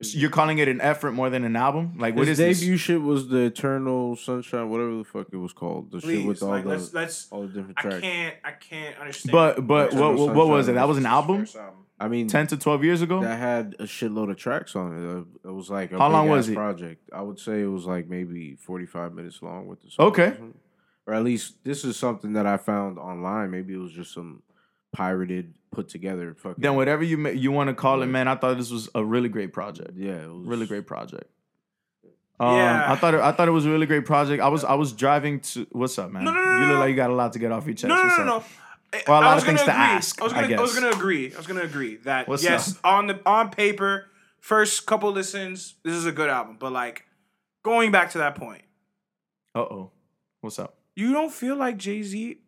So you're calling it an effort more than an album? Like, what his is this? His debut shit was the Eternal Sunshine, whatever the fuck it was called. The Please, shit with all, like, the, let's, let's, all the different tracks. I can't, I can't understand. But but what, what, what was it? That was an album? I mean, ten to twelve years ago? That had a shitload of tracks on it. It was like a How long was it? Project. I would say it was like maybe forty-five minutes long with the song. Okay. Or at least this is something that I found online. Maybe it was just some pirated, put together. Fucking then whatever you ma- you want to call it, man. I thought this was a really great project. Yeah, it was really great project. Um, yeah, I thought it, I thought it was a really great project. I was I was driving to. What's up, man? No, no, no, you look no. like you got a lot to get off your chest. No, no, what's no, no. no. Well, a lot of things agree. to ask. I was gonna, I guess. I was gonna agree. I was gonna agree that what's yes, up? on the on paper, first couple listens, this is a good album. But like going back to that point. Uh oh, what's up? You don't feel like Jay-Z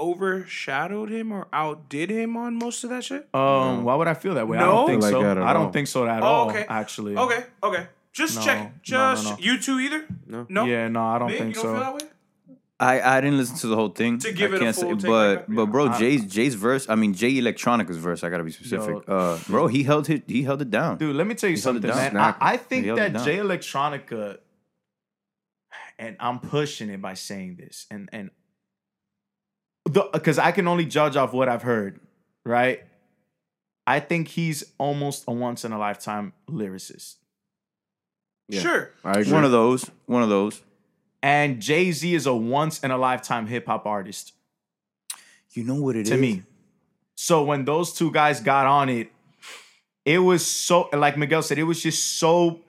overshadowed him or outdid him on most of that shit? Um, no. Why would I feel that way? No? I don't think like so. I don't all. think so at oh, all, okay. actually. Okay, okay. Just no, check. Just no, no, no. You two either? No. no? Yeah, no, I don't Big, think you don't so. Feel that way? I, I didn't listen to the whole thing. To give I it can't a full say, but back, but bro, Jay's Jay's verse. I mean, Jay Electronica's verse. I gotta be specific. Yo, uh, bro, he held his, he held it down. Dude, let me tell you he something, man. I, I think that Jay Electronica. And I'm pushing it by saying this. And and because I can only judge off what I've heard, right? I think he's almost a once-in-a-lifetime lyricist. Yeah. Sure. One of those. One of those. And Jay-Z is a once-in-a-lifetime hip-hop artist. You know what it to is? To me. So when those two guys got on it, it was so... Like Miguel said, it was just so...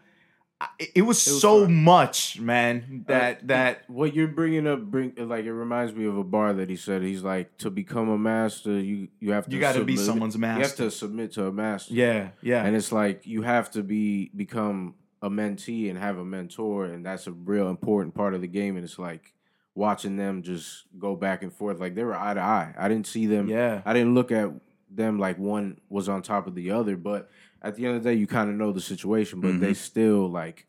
It was, it was so fun. much, man, that... Uh, that what you're bringing up, bring like it reminds me of a bar that he said. He's like, to become a master, you, you have to... You got to be someone's master. You have to submit to a master. Yeah, yeah. And it's like, you have to be become a mentee and have a mentor, and that's a real important part of the game. And it's like watching them just go back and forth. Like, they were eye to eye. I didn't see them... Yeah. I didn't look at them like one was on top of the other, but... At the end of the day, you kind of know the situation, but mm-hmm. they still like,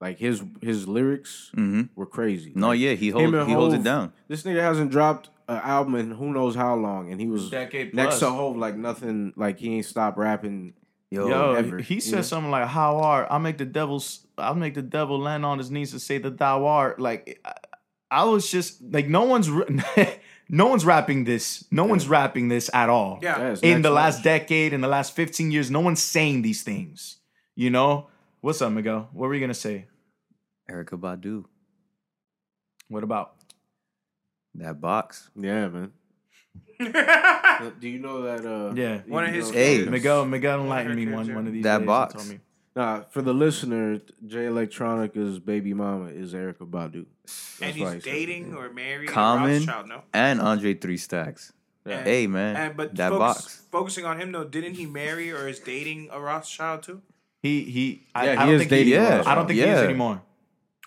like his his lyrics mm-hmm. were crazy. No, yeah, he holds he holds it down. This nigga hasn't dropped an album in who knows how long, and he was decade plus. Next to Hove like nothing, like he ain't stopped rapping. Yo, Yo ever, he said know? something like, "How are I make the devil's I make the devil land on his knees to say that thou art." Like, I, I was just like, no one's. No one's rapping this. No yeah. one's rapping this at all. Yeah. yeah in the last decade, in the last fifteen years, no one's saying these things. You know? What's up, Miguel? What were you going to say? Erykah Badu. What about? That box. Yeah, man. Do you know that? Uh, yeah. One of his hey. Miguel, Miguel enlightened me one, one of these that days. That box. Told me. Nah, for the listener, Jay Electronica's baby mama is Erykah Badu. That's and he's dating or married. Common Rothschild, no? and Andre Three Stacks. And, hey, man, and, but that focus, box. Focusing on him, though, didn't he marry or is dating a Rothschild, too? He, he, I, yeah, I he don't think dating, he yeah. I don't think yeah. he is anymore.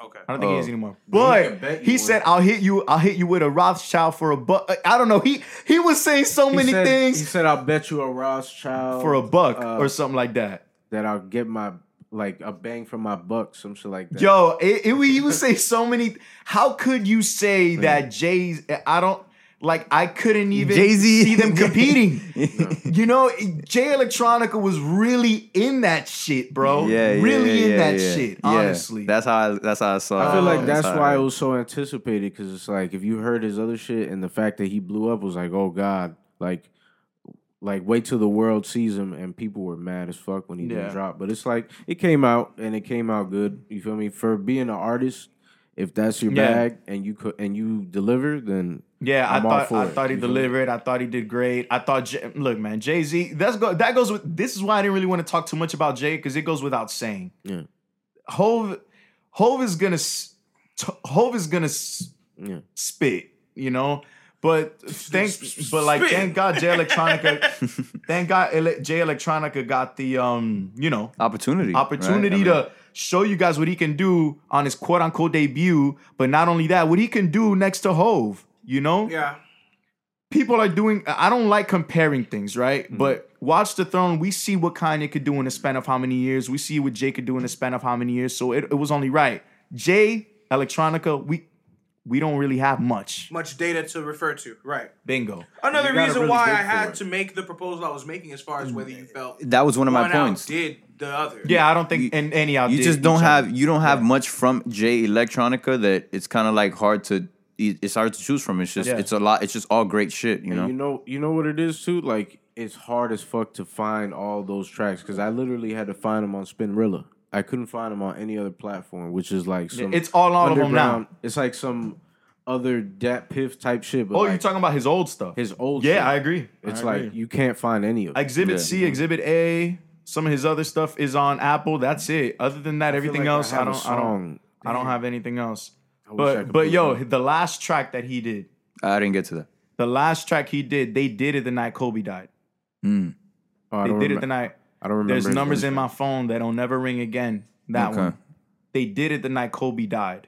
Okay. I don't think uh, he is anymore. But he said, "I'll hit you. I'll hit you with a Rothschild for a buck." I don't know. He he was saying so he many said, things. He said, "I'll bet you a Rothschild for a buck uh, or something like that." That I'll get my, like, a bang for my buck, some shit like that. Yo, it, it, he would say so many... How could you say Man. that Jay's... I don't... Like, I couldn't even Jay-Z. see them competing. No. You know, Jay Electronica was really in that shit, bro. Yeah, yeah, Really yeah, in yeah, that yeah. shit, yeah. honestly. That's how I, that's how I saw it. I feel like that's, that's why it was so anticipated, because it's like, if you heard his other shit, and the fact that he blew up was like, oh, God, like... Like, wait till the world sees him, and people were mad as fuck when he yeah. didn't drop. But it's like, it came out, and it came out good. You feel me? For being an artist, if that's your yeah. bag, and you co- and you deliver, then yeah, I'm I thought all for I it. thought he you delivered. I thought he did great. I thought, J- look, man, Jay-Z. That's go- that goes with. This is why I didn't really want to talk too much about Jay, because it goes without saying. Yeah, Hove, Hove is gonna, Hove is gonna yeah. spit. You know. But thank, but like, thank God, Jay Electronica, thank God, Jay Electronica got the, um, you know, opportunity, opportunity right? to I mean, show you guys what he can do on his quote unquote debut. But not only that, what he can do next to Hove, you know, yeah. People are doing. I don't like comparing things, right? Mm-hmm. But Watch the Throne. We see what Kanye could do in the span of how many years. We see what Jay could do in the span of how many years. So it, it was only right. Jay Electronica, we. We don't really have much. Much data to refer to. Right. Bingo. Another reason really why I had to make the proposal I was making as far as whether you felt... That was one of my points. Did the other. Yeah, I don't think you, and, any outdid. You just don't have... You don't have yeah. much from Jay Electronica that it's kind of like hard to... It's hard to choose from. It's just... Yeah. It's a lot... It's just all great shit, you know? you know? You know what it is, too? Like, it's hard as fuck to find all those tracks because I literally had to find them on Spinrilla. I couldn't find them on any other platform, which is like some... It's all on them now. It's like some other Dat Piff type shit. But oh, like, you're talking about his old stuff. His old yeah, stuff. Yeah, I agree. It's I like agree. You can't find any of it. Exhibit yeah. C, Exhibit A, some of his other stuff is on Apple. That's it. Other than that, I everything like else, I, I don't I don't, I don't have anything else. I but I but yo, that. the last track that he did... I didn't get to that. The last track he did, they did it the night Kobe died. Mm. Oh, they did remember. it the night... I don't remember. There's numbers in my phone that will never ring again. That okay. one. They did it the night Kobe died,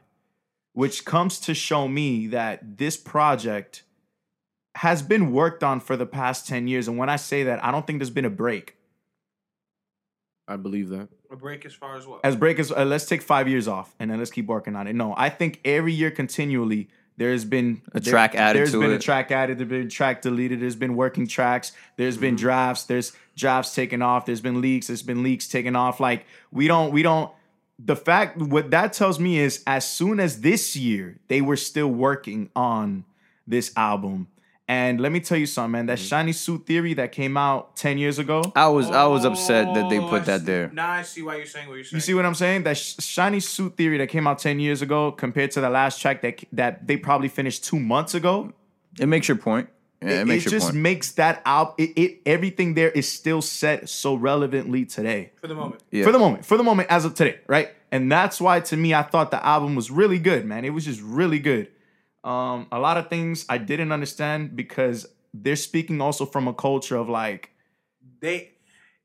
which comes to show me that this project has been worked on for the past ten years. And when I say that, I don't think there's been a break. I believe that. A break as far as what? As break as uh, let's take five years off and then let's keep working on it. No, I think every year continually... There's been a there, track added. There's to been it. a track added. There's been a track deleted. There's been working tracks. There's mm-hmm. been drafts. There's drafts taken off. There's been leaks. There's been leaks taken off. Like we don't, we don't. The fact what that tells me is, as soon as this year, they were still working on this album. And let me tell you something, man. That mm-hmm. shiny suit theory that came out ten years ago. I was, oh, I was upset that they put that there. Now I see why you're saying what you're saying. You see what I'm saying? That sh- shiny suit theory that came out ten years ago, compared to the last track that that they probably finished two months ago. It makes your point. Yeah, it, it makes it your just point. makes that out. It, it everything there is still set so relevantly today. For the moment. Yeah. For the moment. For the moment, as of today, right? And that's why, to me, I thought the album was really good, man. It was just really good. Um, a lot of things I didn't understand because they're speaking also from a culture of like they,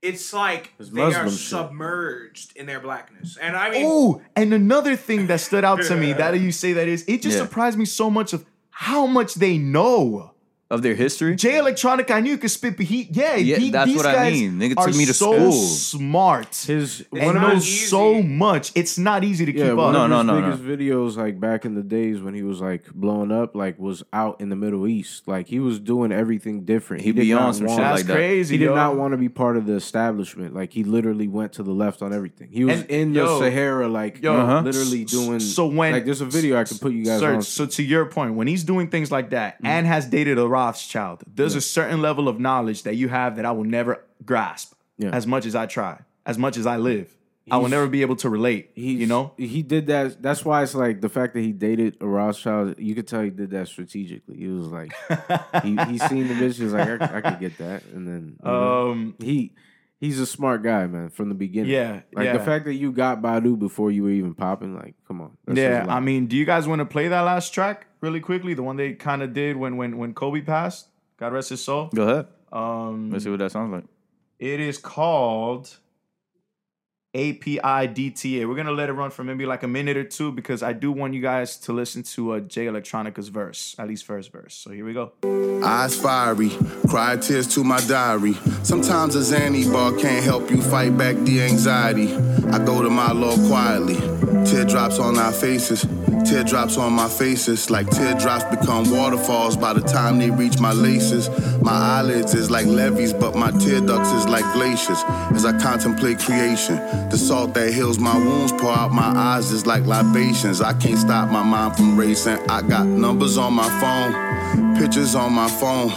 it's like it's they Muslim are shit. submerged in their blackness. And I mean, oh, and another thing that stood out to me that you say that is it just yeah. surprised me so much of how much they know of their history. Jay Electronica, I knew you could spit, but he, yeah, yeah he, that's these what guys I mean. Nigga took me to so school. Smart. His and knows easy. so much. It's not easy to yeah, keep up. No, no, no. His no, biggest no. videos, like back in the days when he was like blowing up, like was out in the Middle East. Like he was doing everything different. He, he did not some want. Shit that's like that. Crazy. He yo. did not want to be part of the establishment. Like he literally went to the left on everything. He was and, in the yo, Sahara, like yo, uh-huh. literally doing. So when like there's a video I can put you guys Serge, on. So to your point, when he's doing things like that mm-hmm. and has dated a Rothschild, there's yeah. a certain level of knowledge that you have that I will never grasp yeah. as much as I try, as much as I live. He's, I will never be able to relate, you know? He did that. That's why it's like the fact that he dated a Rothschild, you could tell he did that strategically. He was like, he, he seen the bitch, he was like, I, I could get that. And then um, know, he he's a smart guy, man, from the beginning. Yeah. Like yeah. the fact that you got Badu before you were even popping, like, come on. Yeah, I mean, do you guys want to play that last track? Really quickly, the one they kind of did when when when Kobe passed. God rest his soul. Go ahead. Um, Let's see what that sounds like. It is called A P I D T A. We're going to let it run for maybe like a minute or two because I do want you guys to listen to uh, Jay Electronica's verse, at least first verse. So here we go. Eyes fiery, cry tears to my diary. Sometimes a Xanny bar can't help you fight back the anxiety. I go to my Lord quietly. Teardrops on our faces, teardrops on my faces. Like teardrops become waterfalls by the time they reach my laces. My eyelids is like levees, but my tear ducts is like glaciers. As I contemplate creation, the salt that heals my wounds pour out my eyes is like libations. I can't stop my mind from racing. I got numbers on my phone, pictures on my phone.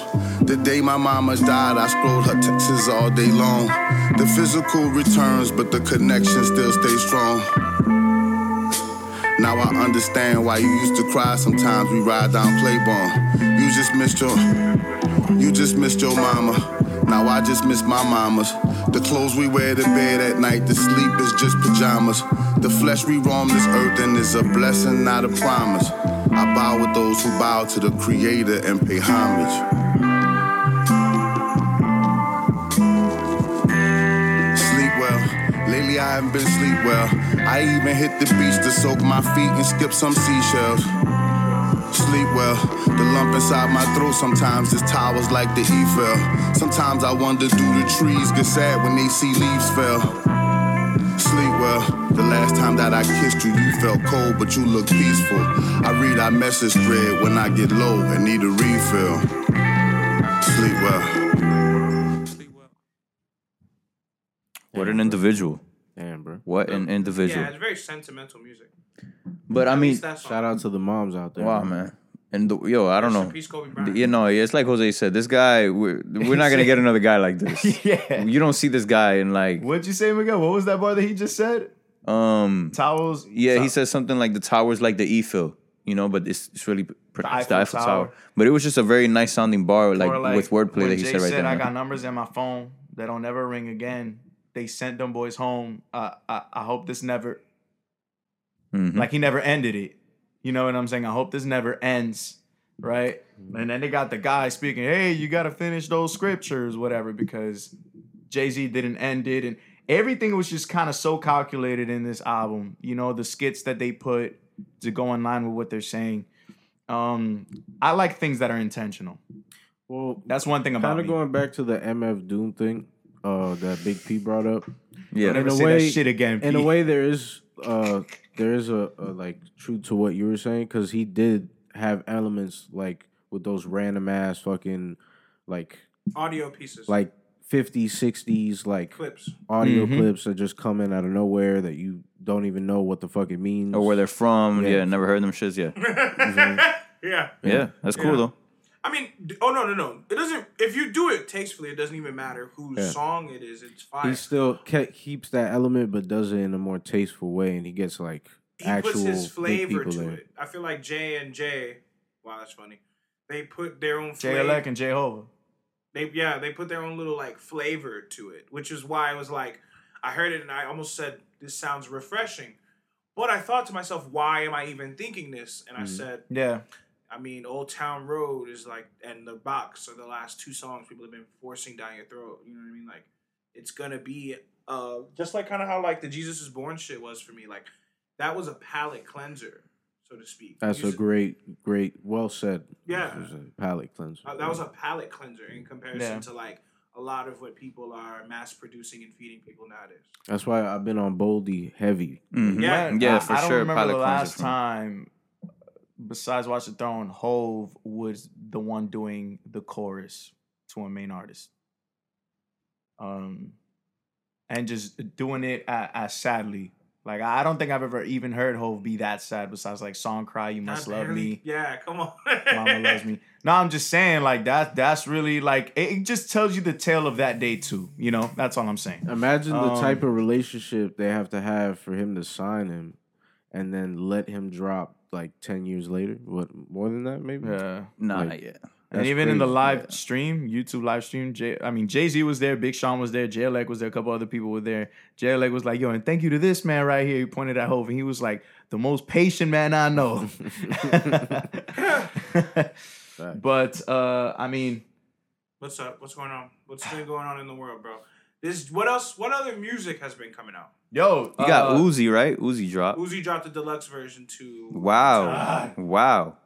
The day my mama died, I scrolled her texts all day long. The physical returns, but the connection still stays strong. Now I understand why you used to cry. Sometimes we ride down Claiborne. You just missed your, you just missed your mama. Now I just miss my mamas. The clothes we wear to bed at night, the sleep is just pajamas. The flesh we roam this earth in is a blessing, not a promise. I I bow with those who bow to the Creator and pay homage. I haven't been sleep well. I even hit the beach to soak my feet and skip some seashells. Sleep well. The lump inside my throat sometimes is towers like the Eiffel. Sometimes I wonder, do the trees get sad when they see leaves fell? Sleep well. The last time that I kissed you, you felt cold, but you look peaceful. I read our message thread when I get low and need a refill. Sleep well. What an individual. Damn, bro. What an individual. Yeah, it's very sentimental music. But I mean, shout out to the moms out there. Wow, man. And the, yo, I don't know. Peace, Kobe Bryant. You know, it's like Jose said. This guy, we're, we're not gonna get another guy like this. Yeah, you don't see this guy in like. What'd you say, Miguel? What was that bar that he just said? Um, towers. Yeah, towers. He said something like the towers, like the Eiffel. You know, but it's it's really pr- the Eiffel, the Eiffel Tower. Tower. But it was just a very nice sounding bar, like, like with wordplay that he Jay said right said, there. I man. got numbers in my phone that don't ever ring again. They sent them boys home. Uh, I I hope this never... Mm-hmm. Like, he never ended it. You know what I'm saying? I hope this never ends, right? And then they got the guy speaking, hey, you got to finish those scriptures, whatever, because Jay-Z didn't end it. And everything was just kind of so calculated in this album. You know, the skits that they put to go in line with what they're saying. Um, I like things that are intentional. Well, that's one thing about it. Kind of going back to the M F Doom thing. Uh, that Big P brought up. Yeah, in a way, that shit again. P. In a way, there is uh, there is a, a like truth to what you were saying because he did have elements like with those random ass fucking like audio pieces, like fifties, sixties, like clips, audio mm-hmm. clips that just come in out of nowhere that you don't even know what the fuck it means or where they're from. Yeah, yeah never heard them shits. Yeah, yeah, yeah. That's cool yeah. though. I mean, oh, no, no, no. It doesn't... If you do it tastefully, it doesn't even matter whose yeah. song it is. It's fine. He still ke- keeps that element, but does it in a more tasteful way, and he gets, like, he actual... He puts his flavor to there. It. I feel like Jay and Jay... Wow, that's funny. They put their own flavor... Jay Elec and Jehova. They Yeah, they put their own little, like, flavor to it, which is why I was like... I heard it, and I almost said, this sounds refreshing. But I thought to myself, why am I even thinking this? And I mm. said... Yeah. I mean, Old Town Road is like, and The Box are the last two songs people have been forcing down your throat. You know what I mean? Like, it's gonna be uh, just like kind of how like the Jesus Is Born shit was for me. Like, that was a palate cleanser, so to speak. That's Jesus. a great, great, well said. Yeah, was a palate cleanser. Uh, that was a palate cleanser in comparison yeah. to like a lot of what people are mass producing and feeding people nowadays. That's why I've been on Boldy heavy. Mm-hmm. Yeah, yeah, yeah, for I, sure. I don't remember palate the last time. Besides Watch the Throne, Hove was the one doing the chorus to a main artist. Um, and just doing it as sadly. Like, I don't think I've ever even heard Hove be that sad besides, like, Song Cry, You Must Love Me. Yeah, come on. Mama Loves Me. No, I'm just saying, like, that. that's really, like, it, it just tells you the tale of that day, too. You know? That's all I'm saying. Imagine the um, type of relationship they have to have for him to sign him and then let him drop. Like ten years later, what more than that maybe? Yeah, nah, like, not yet. And even crazy. in the live yeah. stream, YouTube live stream, Jay, I mean Jay Z was there, Big Sean was there, Jay Electronica was there, a couple other people were there. Jay Electronica was like, "Yo, and thank you to this man right here." He pointed at Hov, and he was like, "The most patient man I know." But uh, I mean, what's up? What's going on? What's been going on in the world, bro? This what else? What other music has been coming out? Yo, you uh, got Uzi, right? Uzi dropped. Uzi dropped the deluxe version to... Wow. God. Wow.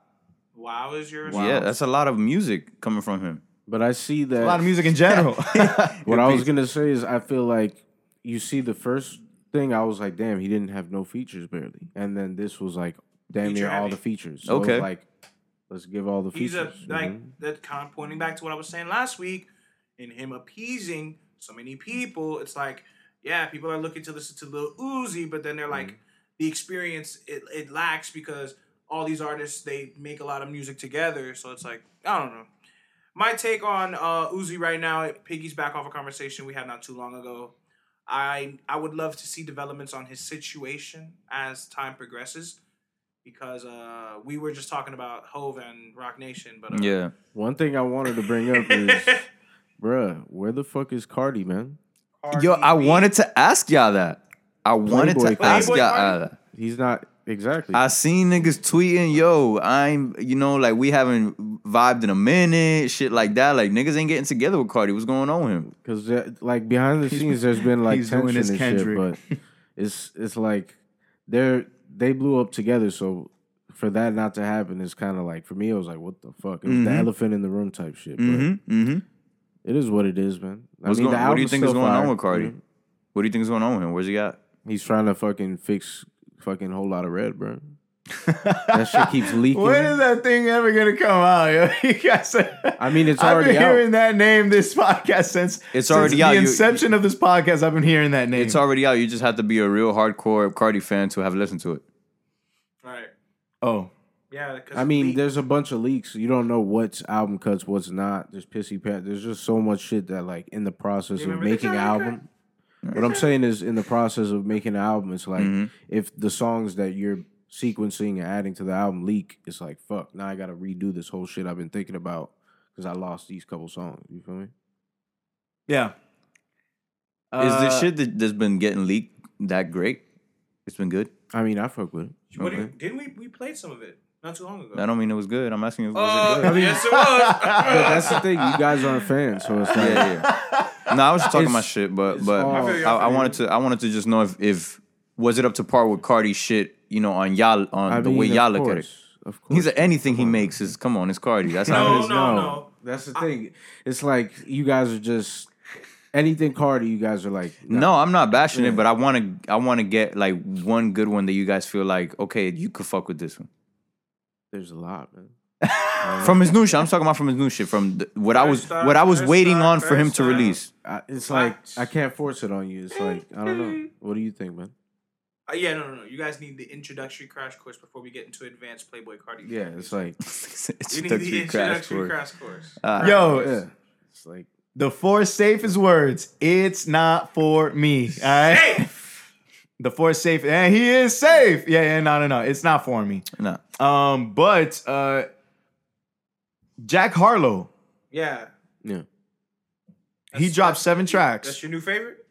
Wow is yours? Wow. Yeah, that's a lot of music coming from him. But I see that... That's a lot of music in general. What I was going to say is I feel like you see the first thing, I was like, damn, he didn't have no featres barely. And then this was like, damn near all the features. So okay. like, let's give all the He's features. He's like, mm-hmm. that kind of pointing back to what I was saying last week, in him appeasing so many people, it's like... Yeah, people are looking to listen to Lil Uzi, but then they're like, mm-hmm. the experience, it, it lacks because all these artists, they make a lot of music together. So it's like, I don't know. My take on uh, Uzi right now, it piggies back off a conversation we had not too long ago. I I would love to see developments on his situation as time progresses because uh, we were just talking about Hove and Roc Nation. But uh, yeah. One thing I wanted to bring up is, bruh, where the fuck is Cardi, man? Yo, I wanted to ask y'all that. I wanted Playboy to ask Playboy y'all that. He's not Exactly. I seen niggas tweeting, yo, I'm, you know, like, we haven't vibed in a minute, shit like that. Like, niggas ain't getting together with Cardi. What's going on with him? Because, like, behind the scenes, there's been, like, he's tension doing his and Kendrick. Shit. But it's, it's like, they're, they blew up together, so for that not to happen is kind of like, for me, it was like, what the fuck? It was mm-hmm. the elephant in the room type shit. Mm-hmm. Mm-hmm. It is what it is, man. I What's mean, going, what do you think is going fired. on with Cardi? Mm-hmm. What do you think is going on with him? Where's he at? He's trying to fucking fix... Fucking whole lot of red, bro. That shit keeps leaking. When is that thing ever gonna come out, yo? You guys, I mean, it's already out. I've been hearing out. that name this podcast since it's already since out. The inception you, of this podcast, I've been hearing that name. It's already out. You just have to be a real hardcore Cardi fan to have listened to it. All right. Oh. Yeah. I mean, leak. there's a bunch of leaks. You don't know what's album cuts, what's not. There's pissy pat. There's just so much shit that, like, in the process of making an album. Cut? What I'm saying is, in the process of making an album, it's like, mm-hmm. if the songs that you're sequencing and adding to the album leak, it's like, fuck, now I got to redo this whole shit I've been thinking about because I lost these couple songs. You feel me? Yeah. Uh, is this shit that, that's been getting leaked that great? It's been good? I mean, I fuck with it. Okay. You, didn't we, we play some of it? Not too long ago. I don't mean it was good. I'm asking if it was uh, good. I mean, yes, it was. That's the thing. You guys aren't fans, so it's like... Yeah, yeah. No, I was just talking it's, my shit, but but all, I, I, I wanted to I wanted to just know if, if... Was it up to par with Cardi's shit, you know, on y'all, on I the mean, way y'all course, look at it? Of course. He's like, anything he makes is... Come on, it's Cardi. That's no, how it is. No, no, no. That's the thing. I, it's like, you guys are just... Anything Cardi, you guys are like... Nah. No, I'm not bashing yeah. it, but I want to I want to get, like, one good one that you guys feel like, okay, you could fuck with this one. There's a lot, man. Um, from his new shit, I'm talking about from his new shit. From the, what I was, time, what I was waiting time, on for him to time. release. I, it's like I can't force it on you. It's like I don't know. What do you think, man? Uh, yeah, no, no, no. You guys need the introductory crash course before we get into advanced Playboy Cardi. Yeah, it's like you need the introductory crash course. Uh, Yo, yeah. It's like the four safest words. It's not for me. All right. Hey! The fourth safe, and he is safe. Yeah, yeah, no, no, no. It's not for me. No. Um, but uh, Jack Harlow. Yeah. Yeah. That's, he dropped seven tracks. That's your new favorite?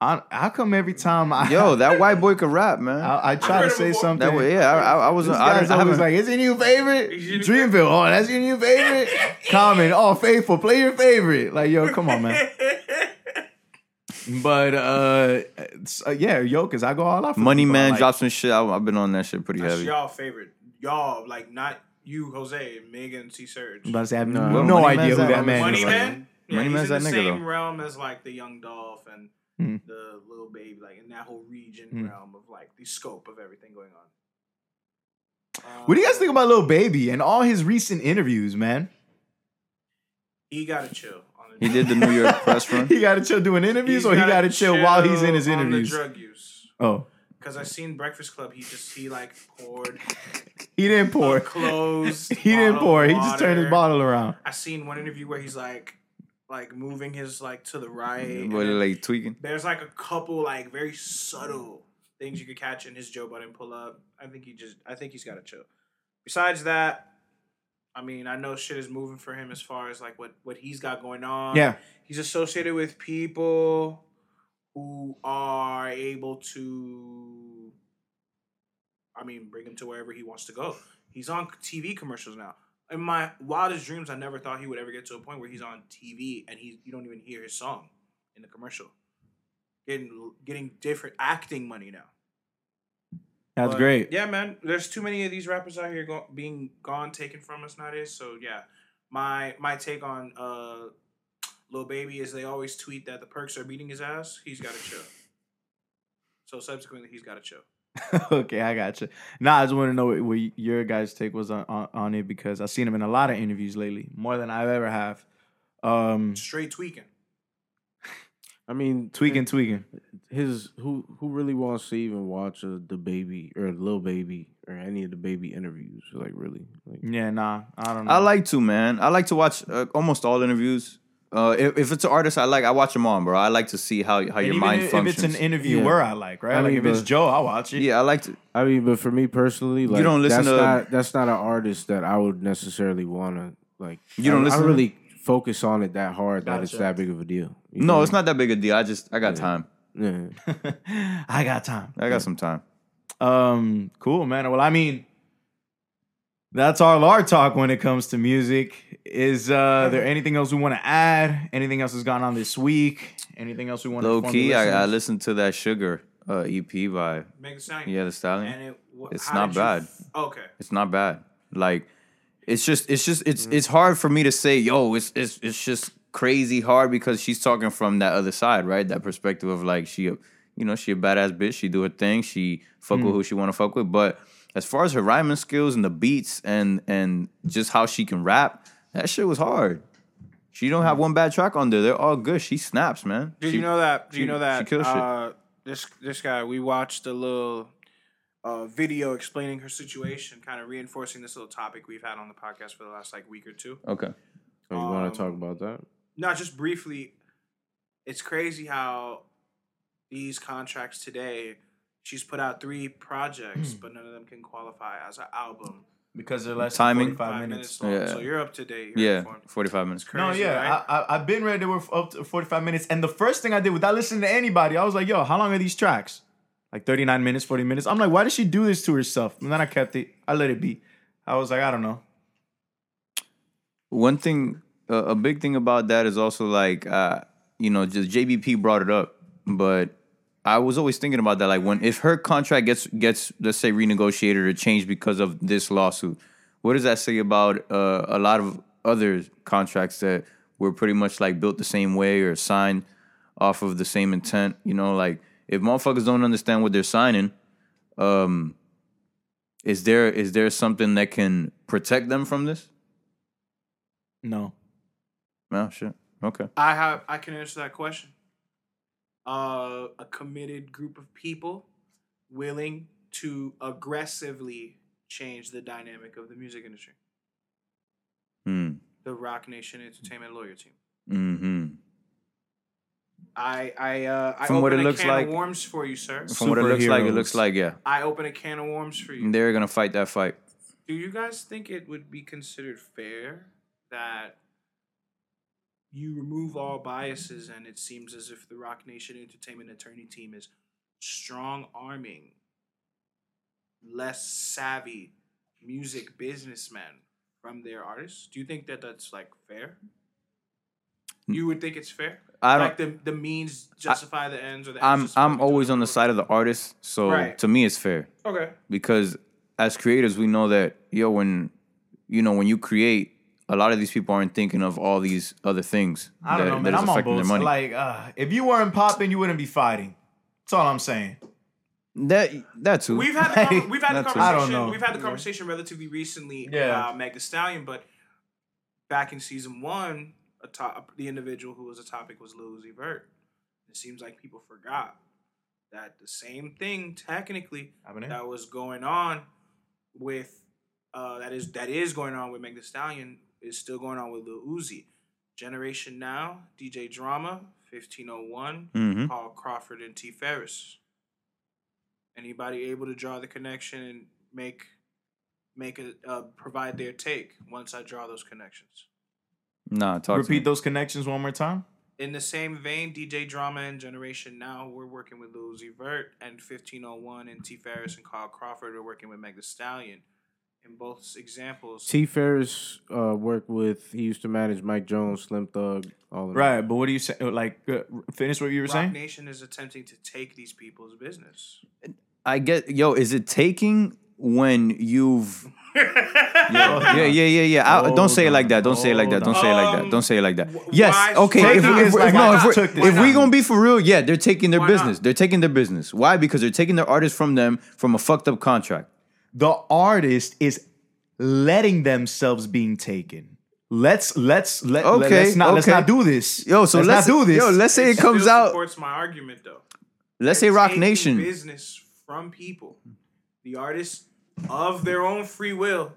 I, how come every time I... Yo, that white boy could rap, man. I, I try to say something. That way, yeah, I, I was... I, I, I was like, is it your favorite? Your Dreamville, favorite? Oh, that's your new favorite? Common, oh, Faithful, play your favorite. Like, yo, come on, man. But uh, yeah, yo, cause I go all out. For Money people. Man like, drops some shit. I, I've been on that shit pretty that's heavy. Y'all favorite, y'all like not you, Jose, Miguel, and C. Serge. But I have no, no Money idea who that, that man Money is. Money Man, yeah, Money Man's in that the nigga same though. Realm as like the Young Dolph and hmm. the Lil Baby, like in that whole region hmm. realm of like the scope of everything going on. Um, what do you guys think about Lil Baby and all his recent interviews, man? He gotta chill. He did the New York press run. He got to chill doing interviews, he's or he got to chill, chill while he's in his interviews. On the drug use. Oh, because I seen Breakfast Club. He just he like poured. He didn't pour. Closed. He didn't pour. He just turned his bottle around. I seen one interview where he's like, like moving his like to the right. What, like tweaking? There's like a couple like very subtle things you could catch in his Joe Biden pull up. I think he just. I think he's got to chill. Besides that. I mean, I know shit is moving for him as far as, like, what, what he's got going on. Yeah. He's associated with people who are able to, I mean, bring him to wherever he wants to go. He's on T V commercials now. In my wildest dreams, I never thought he would ever get to a point where he's on T V and he you don't even hear his song in the commercial. Getting, getting different acting money now. That's but, great. Yeah, man. There's too many of these rappers out here go- being gone, taken from us nowadays. So, yeah. My my take on uh, Lil Baby is they always tweet that the perks are beating his ass. He's got to chill. So, subsequently, he's got to chill. Okay, I got you. Nah, I just want to know what, what your guys' take was on, on, on it because I've seen him in a lot of interviews lately. More than I've ever have. Um, Straight tweaking. I mean, tweaking, tweaking. His who who really wants to even watch a, the baby or Lil Baby or any of the Baby interviews? Like really? Like, yeah, nah, I don't know. I like to, man. I like to watch uh, almost all interviews. Uh, if, if it's an artist I like, I watch them on, bro. I like to see how how and your mind if, functions. If it's an interviewer, yeah. I like right. I mean, like if but, it's Joe, I watch it. Yeah, I like to. I mean, but for me personally, like you don't listen that's to not, that's not an artist that I would necessarily want to like. You don't I, listen. I really. To- focus on it that hard gotcha. that it's that big of a deal. You no, it's not that big a deal. I just I got yeah. time. Yeah. I got time. I got yeah. some time. Um, cool, man. Well, I mean, that's all our talk when it comes to music. Is uh, there anything else we want to add? Anything else that's gone on this week? Anything else we want to inform the listeners? Low key, I, I listened to that Sugar uh, E P by Megan Thee Stallion. Yeah, the Stallion. And it, wh- it's not bad. F- oh, okay, it's not bad. Like, it's just, it's just, it's, mm-hmm. it's hard for me to say, yo, it's, it's, it's just crazy hard because she's talking from that other side, right? That perspective of like she, you know, she a badass bitch. She do her thing. She fuck mm-hmm. with who she want to fuck with, but. As far as her rhyming skills and the beats and and just how she can rap, that shit was hard. She don't have one bad track on there. They're all good. She snaps, man. Did she, you know that? Did she, you know that? She kills uh, shit. This this guy. We watched a little uh, video explaining her situation, kind of reinforcing this little topic we've had on the podcast for the last like week or two. Okay. So you um, want to talk about that? No, just briefly. It's crazy how these contracts today. She's put out three projects, mm. but none of them can qualify as an album. Because they're less than forty-five minutes long. Yeah. So you're up to date. You're yeah, informed. forty-five minutes. Crazy, no, yeah. Right? I, I've been ready to work up to forty-five minutes. And the first thing I did without listening to anybody, I was like, yo, how long are these tracks? Like thirty-nine minutes, forty minutes. I'm like, why does she do this to herself? And then I kept it. I let it be. I was like, I don't know. One thing, uh, a big thing about that is also like, uh, you know, just J B P brought it up, but... I was always thinking about that. Like, when if her contract gets, gets let's say, renegotiated or changed because of this lawsuit, what does that say about uh, a lot of other contracts that were pretty much, like, built the same way or signed off of the same intent? You know, like, if motherfuckers don't understand what they're signing, um, is there is there something that can protect them from this? No. No, shit. Okay. I have. I can answer that question. Uh, a committed group of people willing to aggressively change the dynamic of the music industry. Mm. The Roc Nation entertainment lawyer team. Mm-hmm. I I uh I from open what it a looks can like, of worms for you, sir. From Super what it looks heroes. like, it looks like yeah. I open a can of worms for you. And they're gonna fight that fight. Do you guys think it would be considered fair that? You remove all biases, and it seems as if the Roc Nation Entertainment Attorney Team is strong-arming less savvy music businessmen from their artists. Do you think that that's, like, fair? You would think it's fair? I don't, like, the, the means justify I, the ends? or the I'm, ends I'm always on the side of the artist, so right. to me it's fair. Okay. Because as creators, we know that, yo, when you know, when you create... A lot of these people aren't thinking of all these other things I don't that, know, man. that is I'm affecting on both. their money. Like, uh, if you weren't popping, you wouldn't be fighting. That's all I'm saying. That that too. We've had the com- we've had the conversation. We've had the conversation yeah. relatively recently yeah. about Meg Thee Stallion, but back in season one, a to- the individual who was a topic was Lil Uzi Vert. It seems like people forgot that the same thing technically that was going on with uh, that is that is going on with Meg Thee Stallion. Is still going on with Lil Uzi. Generation Now, D J Drama, fifteen oh one, mm-hmm. Paul Crawford and T. Ferris. Anybody able to draw the connection and make make a uh, provide their take once I draw those connections? Nah, talk Repeat to me. those connections one more time. In the same vein, D J Drama and Generation Now, we're working with Lil Uzi Vert, and fifteen oh one and T. Ferris and Carl Crawford are working with Meg Thee Stallion. In both examples, T. Ferris uh, worked with. He used to manage Mike Jones, Slim Thug, all of right. That. But what do you say? Like, uh, finish what you were Roc saying. Roc Nation is attempting to take these people's business. I get yo. Is it taking when you've? yo, yeah, yeah, yeah, yeah. I, don't say it like that. Don't say it like that. Don't say it like that. Don't say it like that. It like that. Yes. Okay. If, if, like, if, no, if we're, if we're gonna be for real, yeah, they're taking their why business. Not? They're taking their business. Why? Because they're taking their artists from them from a fucked up contract. The artist is letting themselves being taken. Let's let's let okay, let's not okay. let's not do this. Yo, so let's, let's not do this. Yo, let's say it, it comes still out. Supports my argument though. Let's They're say Roc Nation business from people. The artists of their own free will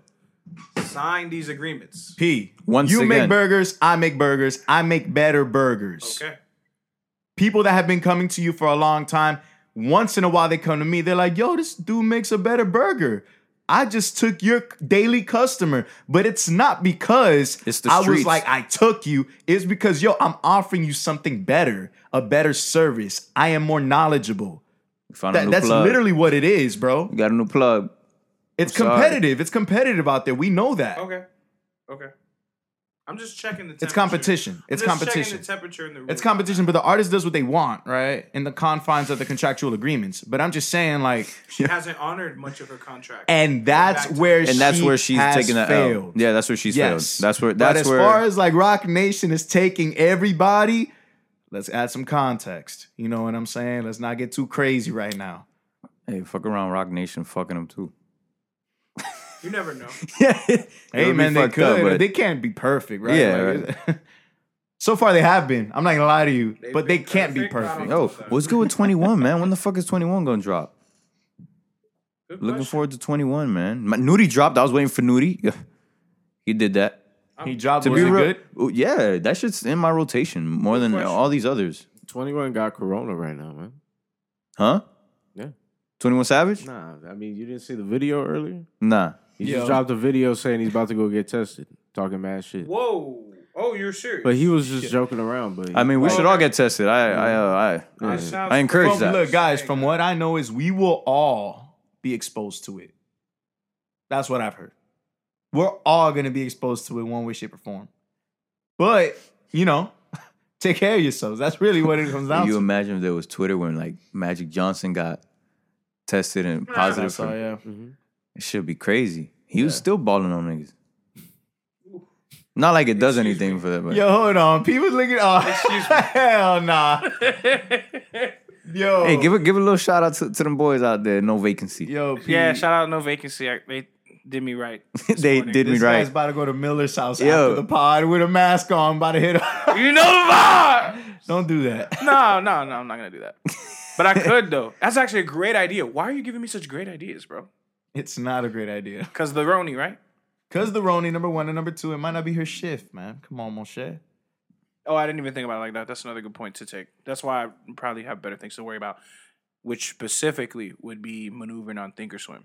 sign these agreements. P. Once you again. make burgers, I make burgers. I make better burgers. Okay. People that have been coming to you for a long time. Once in a while, they come to me. They're like, yo, this dude makes a better burger. I just took your daily customer. But it's not because it's the I streets. was like, I took you. It's because, yo, I'm offering you something better, a better service. I am more knowledgeable. Found that, a new that's plug. Literally what it is, bro. You got a new plug. It's I'm competitive. Sorry. It's competitive out there. We know that. Okay. Okay. I'm just checking the temperature. It's competition. It's I'm just competition. The temperature in the room. It's competition, but the artist does what they want, right? In the confines of the contractual agreements. But I'm just saying, like, she hasn't honored much of her contract, and that's where and she that's where she's has taking that failed. L. Yeah, that's where she's yes. failed. That's where. That's but as where, far as like Roc Nation is taking everybody, let's add some context. You know what I'm saying? Let's not get too crazy right now. Hey, fuck around, Roc Nation, fucking them too. You never know. Yeah. Hey, man, they could. Up, but... They can't be perfect, right? Yeah. Like, right. So far, they have been. I'm not going to lie to you, They've but they can't perfect. be perfect. Oh, what's good with twenty-one, man? When the fuck is twenty-one going to drop? Good Looking question. forward to twenty-one, man. My, Nudie dropped. I was waiting for Nudie. He did that. I'm, he dropped. To was be real, good? Yeah, that shit's in my rotation more good than question. all these others. twenty-one got Corona right now, man. Huh? Yeah. twenty-one Savage? Nah, I mean, you didn't see the video earlier? Nah. He Yo. just dropped a video saying he's about to go get tested, talking mad shit. Whoa! Oh, you're serious? But he was just shit. joking around. But I mean, we should all get tested. I, yeah. I, uh, I, yeah. I encourage from, that. Look, guys, from what I know is we will all be exposed to it. That's what I've heard. We're all gonna be exposed to it one way, shape, or form. But you know, take care of yourselves. That's really what it comes down to. You imagine if there was Twitter when like Magic Johnson got tested and positive. Saw, yeah. Mm-hmm. It should be crazy. He yeah. was still balling on niggas. Not like it does Excuse anything me. for that. But. Yo, hold on. P was looking. Oh, hell nah. Yo, hey, give a give a little shout out to, to them boys out there. No Vacancy. Yo, P. yeah, shout out No Vacancy. I, they did me right. they morning. did this me right. This guy's about to go to Miller's house Yo. after the pod with a mask on, about to hit. You know the vibe. Don't do that. No, no, no. I'm not gonna do that. But I could though. That's actually a great idea. Why are you giving me such great ideas, bro? It's not a great idea. Because the Roni, right? Because the Roni, number one, and number two, it might not be her shift, man. Come on, Moshe. Oh, I didn't even think about it like that. That's another good point to take. That's why I probably have better things to worry about, which specifically would be maneuvering on Thinkorswim.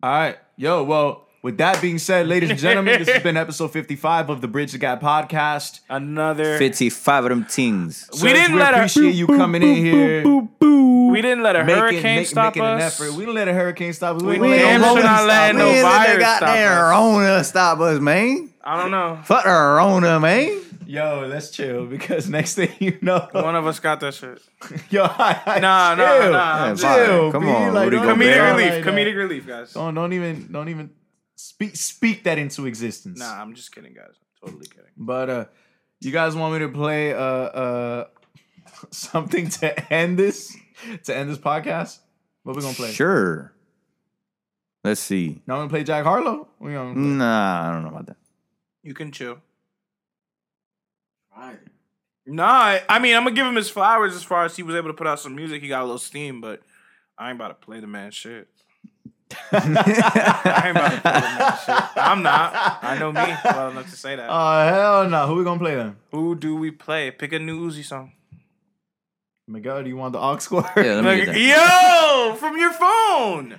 All right. Yo, well, with that being said, ladies and gentlemen, this has been episode fifty-five of the Bridge the Gap podcast. Another fifty-five of them teens. So we didn't we let appreciate her. you coming in here. We didn't let a making, hurricane make, stop us. An effort. We didn't let a hurricane stop us. We, we didn't let, not let no virus stop us. We didn't let stop us, man. I don't know. Fuck her Rona, man. Yo, let's chill because next thing you know, one of us got that shit. Yo, I, I nah, chill. nah, nah, chill. chill. Come on, like, comedic relief, comedic relief, guys. Don't, don't even, don't even speak, speak that into existence. Nah, I'm just kidding, guys. I'm totally kidding. But uh, you guys want me to play uh, uh something to end this? To end this podcast, what we gonna play? Sure. Let's see. Now I'm gonna play Jack Harlow. We gonna play? Nah, I don't know about that. You can chill. Right. Nah, I mean I'm gonna give him his flowers as far as he was able to put out some music. He got a little steam, but I ain't about to play the man's shit. I ain't about to play the man's shit. I'm not. I know me well enough to say that. Oh uh, hell no! Who we gonna play then? Who do we play? Pick a new Uzi song. Miguel, do you want the aux cord? Yeah, let me like, yo, from your phone.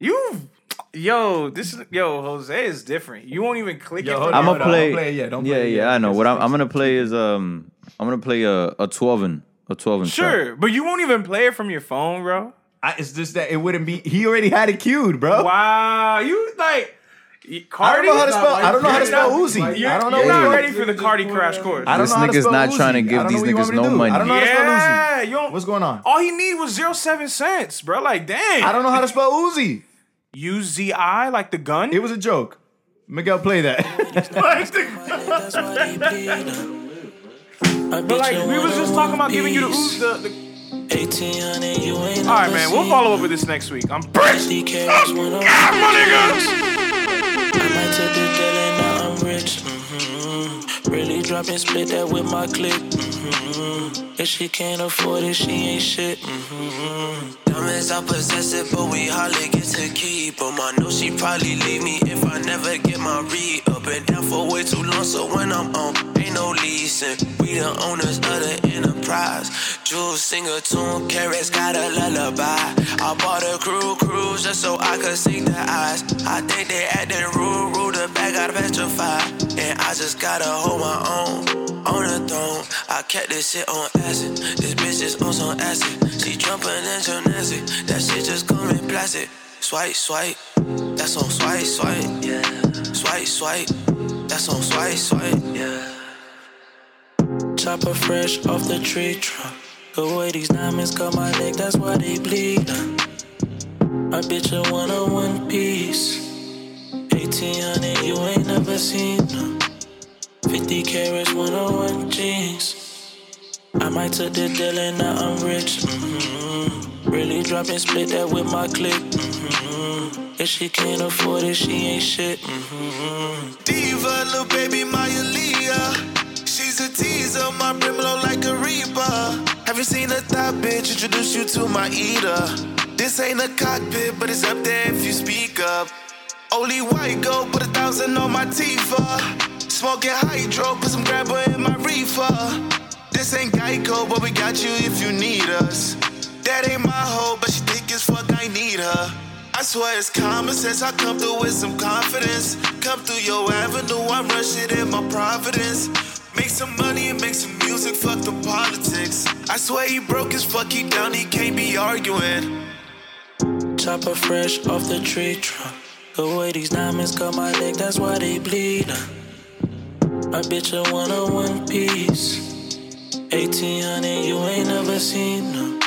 You, yo, this is yo. Jose is different. You won't even click yo, it. I'm gonna play. Don't play it yet. Don't yeah, play yeah, it. I know. What I'm, I'm gonna play is um, I'm gonna play a a twelve-in, a twelve-in. Sure, track. But you won't even play it from your phone, bro. I, it's just that it wouldn't be. He already had it queued, bro. Wow, you like. Cardi? I don't know how to spell. Like, I don't know how to spell not, Uzi. Like, I don't know. You're not ready for the Cardi crash course. I don't this know nigga's not Uzi. Trying to give these niggas no do. money. I don't know yeah, how to spell Uzi. What's going on? All he need was zero seven cents, bro. Like, dang. I don't know how to spell Uzi. U Z I, like the gun. It was a joke. Miguel, play that. But like, we was just talking about giving you the Uzi. The, the... All right, man. We'll follow up with this next week. I'm pissed. Oh, God, my niggas. To the deal and now I'm rich. Mm-hmm. Really drop and split that with my clip. Mm-hmm. If she can't afford it, she ain't shit. Mm-hmm. Diamonds I possess it, but we hardly get to keep 'em. I know she probably leave me if I never get my re-up. been down for way too long, so when I'm on, ain't no leasing. We the owners of the enterprise. Jules sing a tune, carrots got a lullaby. I bought a crew cruise just so I could sink their eyes. I think they acting rude, rude, the back got petrified. And I just gotta hold my own, on the throne. I kept this shit on acid, this bitch is on some acid. She jumping in gymnastics, that shit just coming plastic. Swipe, swipe, that's on swipe, swipe, yeah. Swipe, swipe, that's on swipe, swipe, yeah. Chopper fresh off the tree trunk. The way these diamonds cut my neck, that's why they bleed. My bitch a one-on-one piece. eighteen hundred, you ain't never seen them. fifty carats, one-on-one jeans. I might took the deal and now I'm rich. Mm-hmm. Really drop and split that with my clique. Mm-hmm. If she can't afford it, she ain't shit. Mm-hmm. Diva, little baby, my Aaliyah. She's a teaser, my brim low like a reaper. Have you seen a thot bitch? Introduce you to my eater. This ain't a cockpit, but it's up there if you speak up. Only white gold, put a thousand on my Tifa. Smoking hydro, put some grabber in my reefer. This ain't Geico, but we got you if you need us. That ain't my hoe, but she thick as fuck, I need her. I swear it's common sense, I come through with some confidence. Come through your avenue, I rush it in my Providence. Make some money and make some music, fuck the politics. I swear he broke as fuck, he down, he can't be arguing. Chopper fresh off the tree trunk. The way these diamonds cut my neck, that's why they bleed. My bitch a one-on-one piece. eighteen hundred, you ain't never seen them.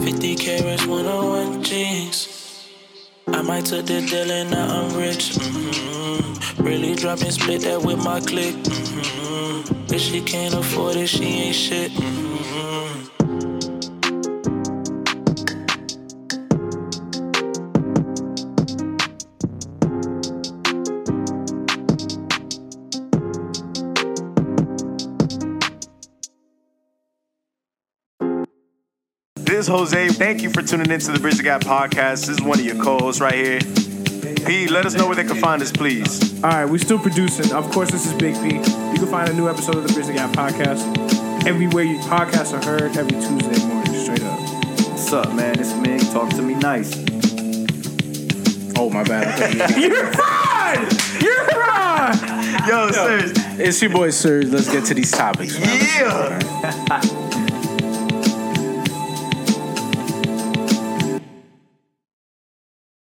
fifty carats, one-on-one jeans. I might took the deal and now I'm rich. Mm-hmm. Really drop and split that with my clique. Mm-hmm. If she can't afford it, she ain't shit. Mm-hmm. This is Jose. Thank you for tuning into the Bridge the Gap podcast. This is one of your co-hosts right here. P, let us know where they can find us, please. All right, we're still producing. Of course, this is Big P. You can find a new episode of the Bridge the Gap podcast everywhere your podcasts are heard every Tuesday morning, straight up. What's up, man? It's Mig. Talk to me nice. Oh, my bad. You're fine! You're fine! Yo, Serge. It's your boy, Serge. Let's get to these topics. Yeah!